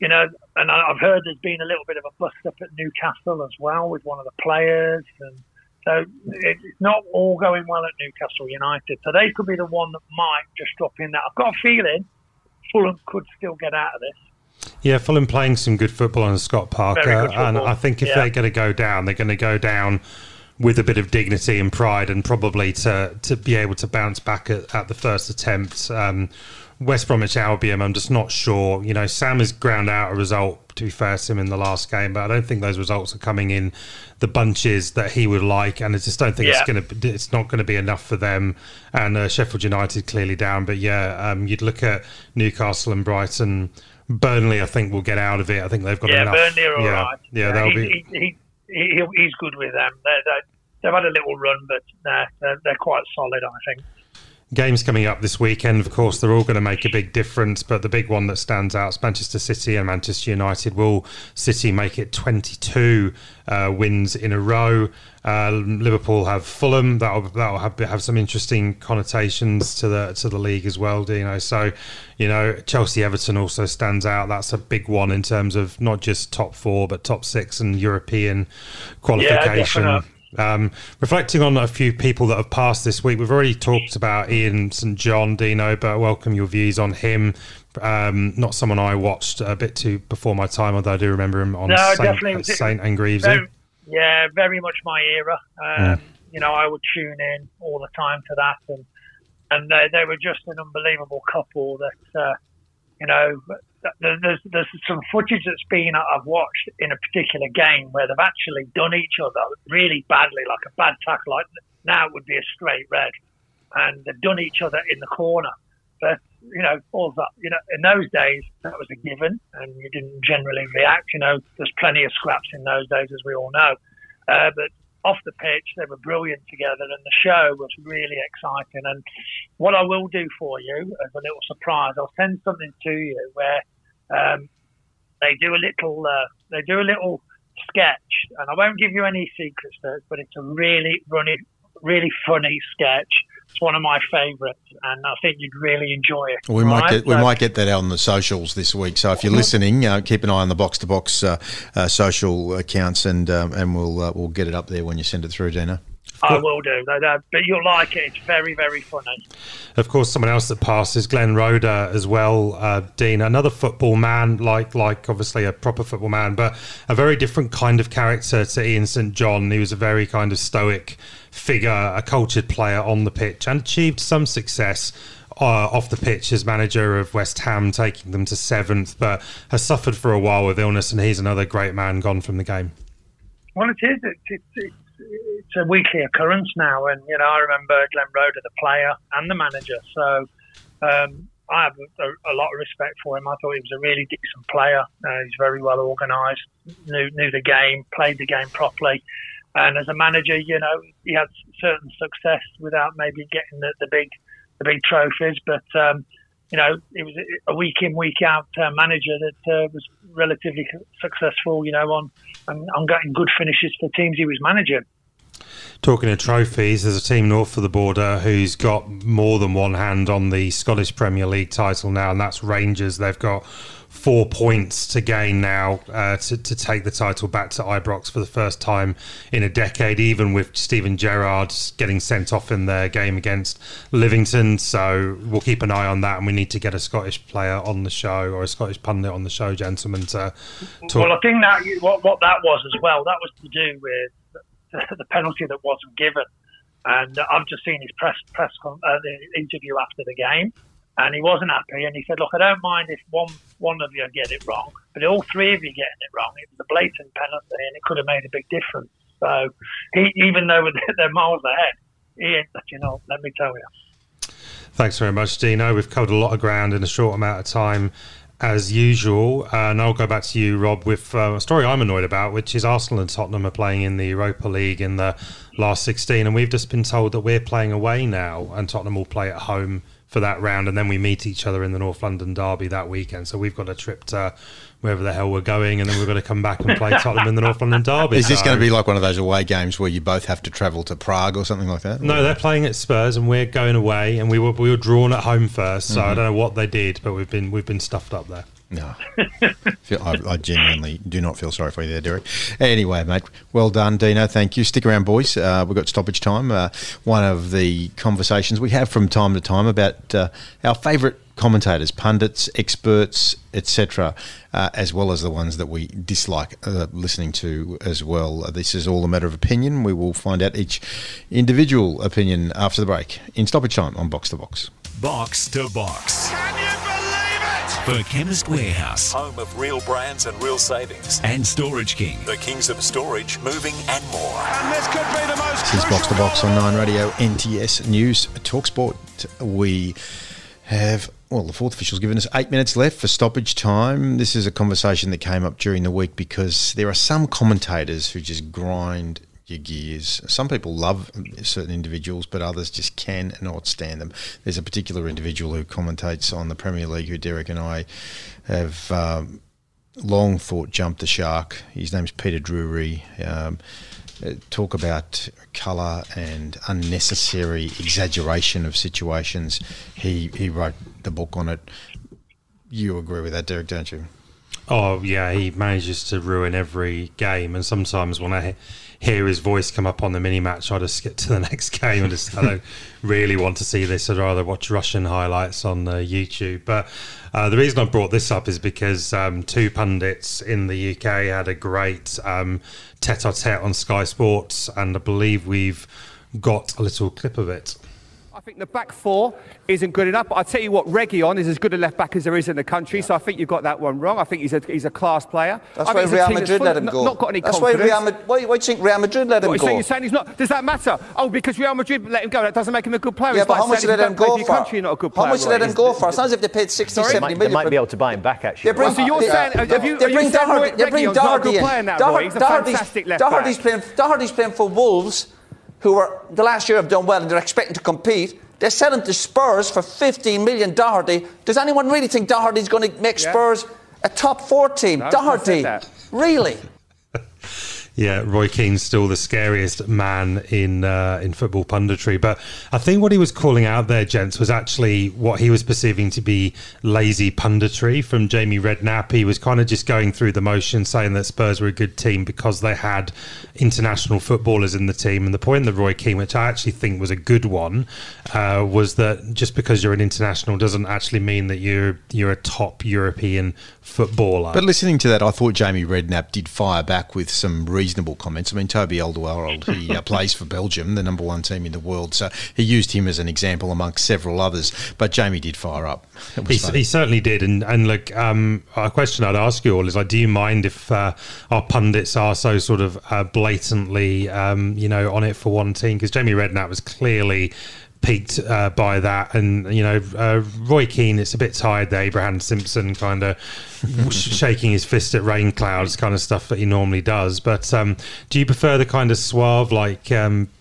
you know, and I've heard there's been a little bit of a bust-up at Newcastle as well with one of the players, and so it's not all going well at Newcastle United. So they could be the one that might just drop in. That I've got a feeling Fulham could still get out of this. Yeah, Fulham playing some good football on Scott Parker, and I think if they're going to go down, they're going to go down with a bit of dignity and pride, and probably to be able to bounce back at the first attempt. West Bromwich Albion, I'm just not sure. You know, Sam has ground out a result, to be fair to him, in the last game, but I don't think those results are coming in the bunches that he would like, and I just don't think it's not going to be enough for them. And Sheffield United clearly down, but you'd look at Newcastle and Brighton. Burnley, I think, will get out of it. I think they've got enough. Burnley are all right. Yeah, they'll be. He's good with them. They've had a little run, but they're quite solid, I think. Games coming up this weekend, of course, they're all going to make a big difference, but the big one that stands out is Manchester City and Manchester United. Will City make it 22 wins in a row? Liverpool have Fulham. That'll have some interesting connotations to the league as well, Dino. So, you know, Chelsea Everton also stands out. That's a big one in terms of not just top four, but top six and European qualification. Yeah, reflecting on a few people that have passed this week, we've already talked about Ian St John, Dino, but I welcome your views on him. Not someone I watched a bit too before my time, although I do remember him on Saint and Greavesy. Yeah, very much my era. You know, I would tune in all the time to that, and they were just an unbelievable couple that, you know, there's some footage that's been I've watched in a particular game where they've actually done each other really badly, like a bad tackle. Like now it would be a straight red, and they've done each other in the corner. But you know, all that, you know, in those days that was a given, and you didn't generally react. You know, there's plenty of scraps in those days, as we all know. But off the pitch, they were brilliant together, and the show was really exciting. And what I will do for you as a little surprise, I'll send something to you where they do a little sketch, and I won't give you any secrets to it, but it's a really funny sketch. It's one of my favourites, and I think you'd really enjoy it. Well, we might get that out on the socials this week. So if you're listening, keep an eye on the Box to Box social accounts, and we'll get it up there when you send it through, Dino. I will do, but you'll like it. It's very, very funny. Of course, someone else that passes, Glenn Roeder as well, Dean, another football man, like obviously a proper football man, but a very different kind of character to Ian St John. He was a very kind of stoic figure, a cultured player on the pitch, and achieved some success off the pitch as manager of West Ham, taking them to 7th, but has suffered for a while with illness, and he's another great man gone from the game. Well, it is. It's a weekly occurrence now, and you know, I remember Glenn Roeder, the player and the manager, so I have a lot of respect for him. I thought he was a really decent player. He's very well organised, knew the game, played the game properly, and as a manager, you know, he had certain success without maybe getting the big trophies, but you know, it was a week in, week out manager that was relatively successful, you know, on getting good finishes for teams he was managing. Talking of trophies, there's a team north of the border who's got more than one hand on the Scottish Premier League title now, and that's Rangers. They've got 4 points to gain now to take the title back to Ibrox for the first time in a decade, even with Steven Gerrard getting sent off in their game against Livingston. So we'll keep an eye on that, and we need to get a Scottish player on the show, or a Scottish pundit on the show, gentlemen, to talk. Well, I think that what that was as well, that was to do with the penalty that wasn't given. And I've just seen his interview after the game, and he wasn't happy, and he said, look, I don't mind if one of you get it wrong, but all three of you getting it wrong, it was a blatant penalty and it could have made a big difference. So he, even though they're miles ahead, he ain't letting up, let me tell you. Thanks very much, Dino. We've covered a lot of ground in a short amount of time, as usual, and I'll go back to you, Rob, with a story I'm annoyed about, which is Arsenal and Tottenham are playing in the Europa League in the last 16, and we've just been told that we're playing away now, and Tottenham will play at home for that round, and then we meet each other in the North London derby that weekend. So we've got a trip to wherever the hell we're going, and then we've got to come back and play Tottenham in the North London derby. Is this going to be like one of those away games where you both have to travel to Prague or something like that? No, they're playing at Spurs and we're going away, and we were drawn at home first, so I don't know what they did, but we've been stuffed up there. No, I genuinely do not feel sorry for you there, Derek. Anyway, mate, well done, Dino. Thank you. Stick around, boys. We've got stoppage time. One of the conversations we have from time to time about our favourite commentators, pundits, experts, etc., as well as the ones that we dislike listening to as well. This is all a matter of opinion. We will find out each individual opinion after the break in stoppage time on Box to Box. Box to Box. For Chemist Warehouse, home of real brands and real savings, and Storage King, the kings of storage, moving and more. And this could be the most. This is Box to Box on 9 Radio, NTS News, TalkSport. We have, well, the fourth official's given us 8 minutes left for stoppage time. This is a conversation that came up during the week because there are some commentators who just grind your gears. Some people love certain individuals, but others just cannot stand them. There's a particular individual who commentates on the Premier League who Derek and I have long thought jumped the shark. His name's Peter Drury. Talk about colour and unnecessary exaggeration of situations. He wrote the book on it. You agree with that, Derek, don't you? Oh, yeah, he manages to ruin every game, and sometimes when I hear his voice come up on the mini-match, I just skip to the next game and just, I don't really want to see this. I'd rather watch Russian highlights on YouTube. But the reason I brought this up is because two pundits in the UK had a great tête-à-tête on Sky Sports, and I believe we've got a little clip of it. I think the back four isn't good enough. But I tell you what, Reguilón is as good a left back as there is in the country. Yeah. So I think you've got that one wrong. I think he's a class player. That's why Real Madrid let him go. Not got any confidence. Why do you think Real Madrid let him go? You're saying he's not. Does that matter? Oh, because Real Madrid let him go. That doesn't make him a good player. Yeah, but how much let him go for? How much let him go for? It sounds as if they paid 60-70 million. They might be able to buy him back actually. So you're saying Reguilón's not a good player now, boy. He's a fantastic left back. Doherty's playing for Wolves, who were the last year have done well and they're expecting to compete. They sell him to Spurs for 15 million, Doherty. Does anyone really think Doherty's going to make Spurs a top four team? No, Doherty, really? Yeah, Roy Keane's still the scariest man in football punditry. But I think what he was calling out there, gents, was actually what he was perceiving to be lazy punditry from Jamie Redknapp. He was kind of just going through the motion, saying that Spurs were a good team because they had international footballers in the team. And the point that Roy Keane, which I actually think was a good one, was that just because you're an international doesn't actually mean that you're a top European footballer. But listening to that, I thought Jamie Redknapp did fire back with some reasonable comments. I mean, Toby Alderweireld, he plays for Belgium, the number one team in the world, so he used him as an example amongst several others, but Jamie did fire up. He certainly did, and look, a question I'd ask you all is, like, do you mind if our pundits are so sort of blatantly, on it for one team? Because Jamie Redknapp was clearly peaked by that, and Roy Keane, it's a bit tied, the Abraham Simpson kind of shaking his fist at rain clouds kind of stuff that he normally does. But do you prefer the kind of suave, like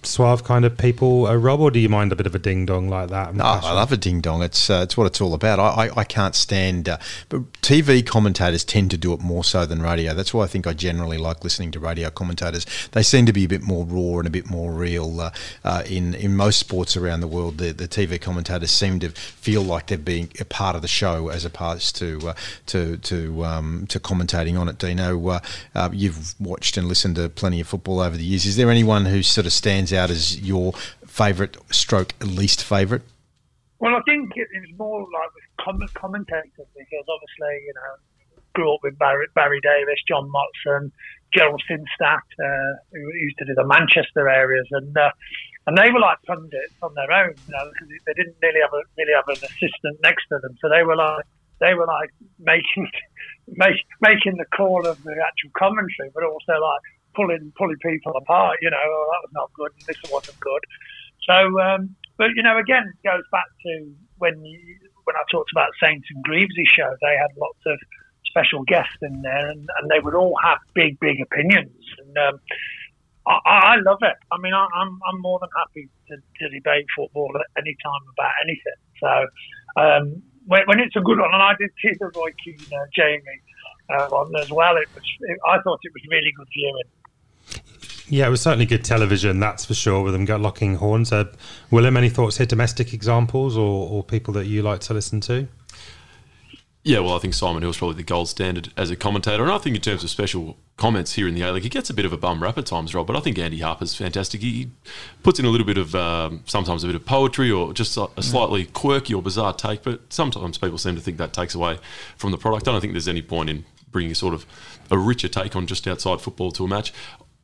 suave kind of people, Rob, or do you mind a bit of a ding-dong like that? No, I love a ding-dong. It's what it's all about. I can't stand... but TV commentators tend to do it more so than radio. That's why I think I generally like listening to radio commentators. They seem to be a bit more raw and a bit more real. In most sports around the world, the TV commentators seem to feel like they're being a part of the show as opposed to commentating on it. Dino, you've watched and listened to plenty of football over the years. Is there anyone who sort of stands out as your favourite stroke least favourite? Well, I think it's more like with commentators, because obviously, you know, grew up with Barry Davis, John Motson, Gerald Sinstat, who used to do the Manchester areas, and they were like pundits on their own, you know, because they didn't really have an assistant next to them, so they were like making the call of the actual commentary, but also like pulling people apart, you know, oh, that was not good, and this wasn't good. So, but you know, again, it goes back to when I talked about Saints and Greavesy's show, they had lots of special guests in there, and they would all have big opinions, and I love it. I mean, I'm more than happy to debate football at any time about anything. So when it's a good one, and I did see the Roy Keane Jamie one as well. I thought it was really good viewing. Yeah, it was certainly good television, that's for sure. With them locking horns. Willem, any thoughts here? Domestic examples or people that you like to listen to? Yeah, well, I think Simon Hill's probably the gold standard as a commentator. And I think in terms of special comments here in the A-League, he gets a bit of a bum rap at times, Rob, but I think Andy Harper's fantastic. He puts in a little bit of, sometimes a bit of poetry or just a slightly quirky or bizarre take, but sometimes people seem to think that takes away from the product. I don't think there's any point in bringing sort of a richer take on just outside football to a match.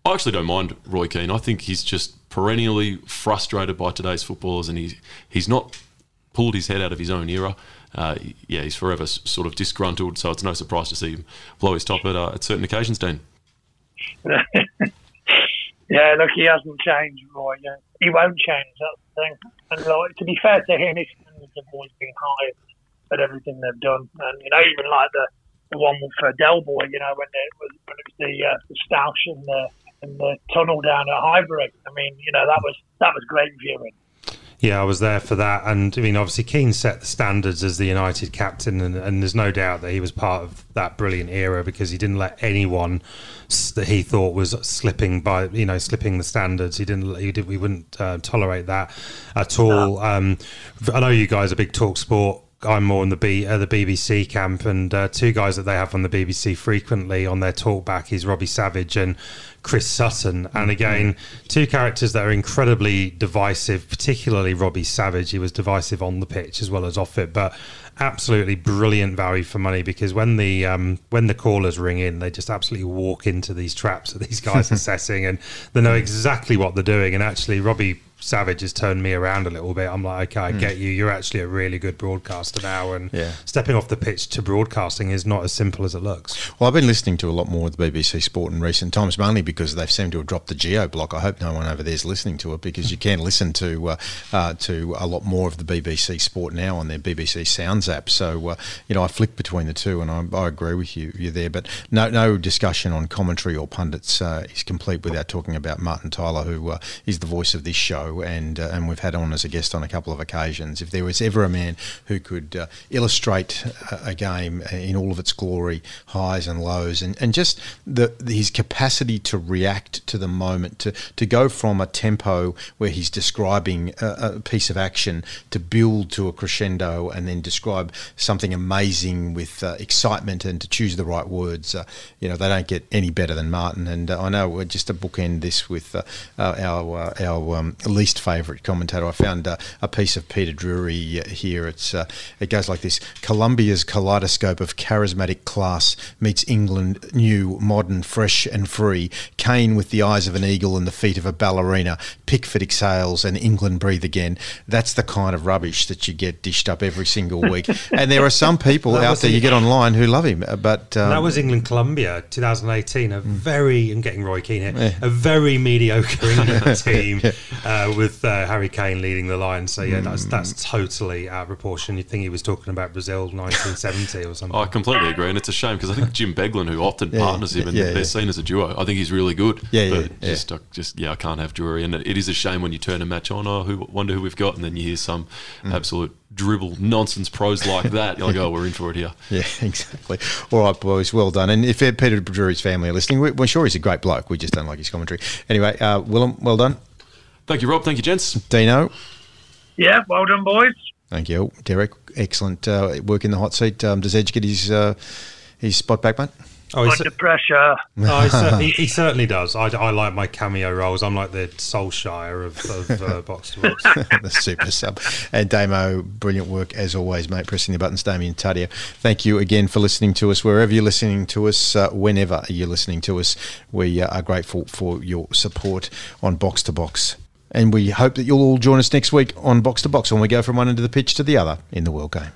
I actually don't mind Roy Keane. I think he's just perennially frustrated by today's footballers, and he's not pulled his head out of his own era. Yeah, he's forever sort of disgruntled, so it's no surprise to see him blow his top at certain occasions, Dean. Yeah, look, he hasn't changed, Roy. Yeah. He won't change, that's the thing. And like, to be fair to him, his standards have always been high at everything they've done. And, you know, even like the one for Del Boy, you know, when it was the Stoush and the tunnel down at Highbury. I mean, you know, that was great viewing. Yeah, I was there for that, and I mean, obviously Keane set the standards as the United captain, and there's no doubt that he was part of that brilliant era, because he didn't let anyone that he thought was slipping the standards. We wouldn't tolerate that at all. No. I know you guys are big Talk Sport. I'm more on the BBC camp, and two guys that they have on the BBC frequently on their talkback is Robbie Savage and Chris Sutton. And again, two characters that are incredibly divisive, particularly Robbie Savage. He was divisive on the pitch as well as off it, but absolutely brilliant value for money, because when the callers ring in, they just absolutely walk into these traps that these guys are setting, and they know exactly what they're doing. And actually, Robbie Savage has turned me around a little bit. I'm like, okay, I get you. You're actually a really good broadcaster now, and stepping off the pitch to broadcasting is not as simple as it looks. Well, I've been listening to a lot more of the BBC Sport in recent times, mainly because they've seemed to have dropped the geo block. I hope no one over there's listening to it, because you can listen to a lot more of the BBC Sport now on their BBC Sounds app. So you know, I flick between the two, and I agree with you there. But no discussion on commentary or pundits is complete without talking about Martin Tyler, who is the voice of this show. And we've had on as a guest on a couple of occasions. If there was ever a man who could illustrate a game in all of its glory, highs and lows, and just his capacity to react to the moment, to go from a tempo where he's describing a piece of action to build to a crescendo, and then describe something amazing with excitement, and to choose the right words, you know, they don't get any better than Martin. And I know we're just to bookend this with our least favourite commentator. I found a piece of Peter Drury here. It goes like this: Colombia's kaleidoscope of charismatic class meets England, new, modern, fresh and free. Kane with the eyes of an eagle and the feet of a ballerina. Pickford exhales and England breathe again. That's the kind of rubbish that you get dished up every single week. And there are some people out there you get online who love him. But that was England-Colombia 2018. I'm getting Roy Keane here. A very mediocre England team. with Harry Kane leading the line. So yeah, that's totally out of proportion. You'd think he was talking about Brazil 1970 or something. I completely agree, and it's a shame because I think Jim Beglin, who often partners him, and they're seen as a duo. I think he's really good. I can't have Drury, and it is a shame when you turn a match on. Wonder who we've got, and then you hear some absolute dribble nonsense prose like that. You're like, oh, we're in for it here. Yeah, exactly. All right, boys, well done. And if Peter Drury's family are listening, we're sure he's a great bloke. We just don't like his commentary. Anyway, Willem, well done. Thank you, Rob. Thank you, gents. Dino. Yeah, well done, boys. Thank you, Derek. Excellent work in the hot seat. Does Edge get his spot back, mate? Oh, under pressure. Oh, he certainly does. I like my cameo roles. I'm like the Solskjaer of box to box. The super sub. And Damo, brilliant work as always, mate, pressing the buttons. Damien Tadia, thank you again for listening to us. Wherever you're listening to us, whenever you're listening to us, we are grateful for your support on Box to Box. And we hope that you'll all join us next week on Box to Box when we go from one end of the pitch to the other in the World Game.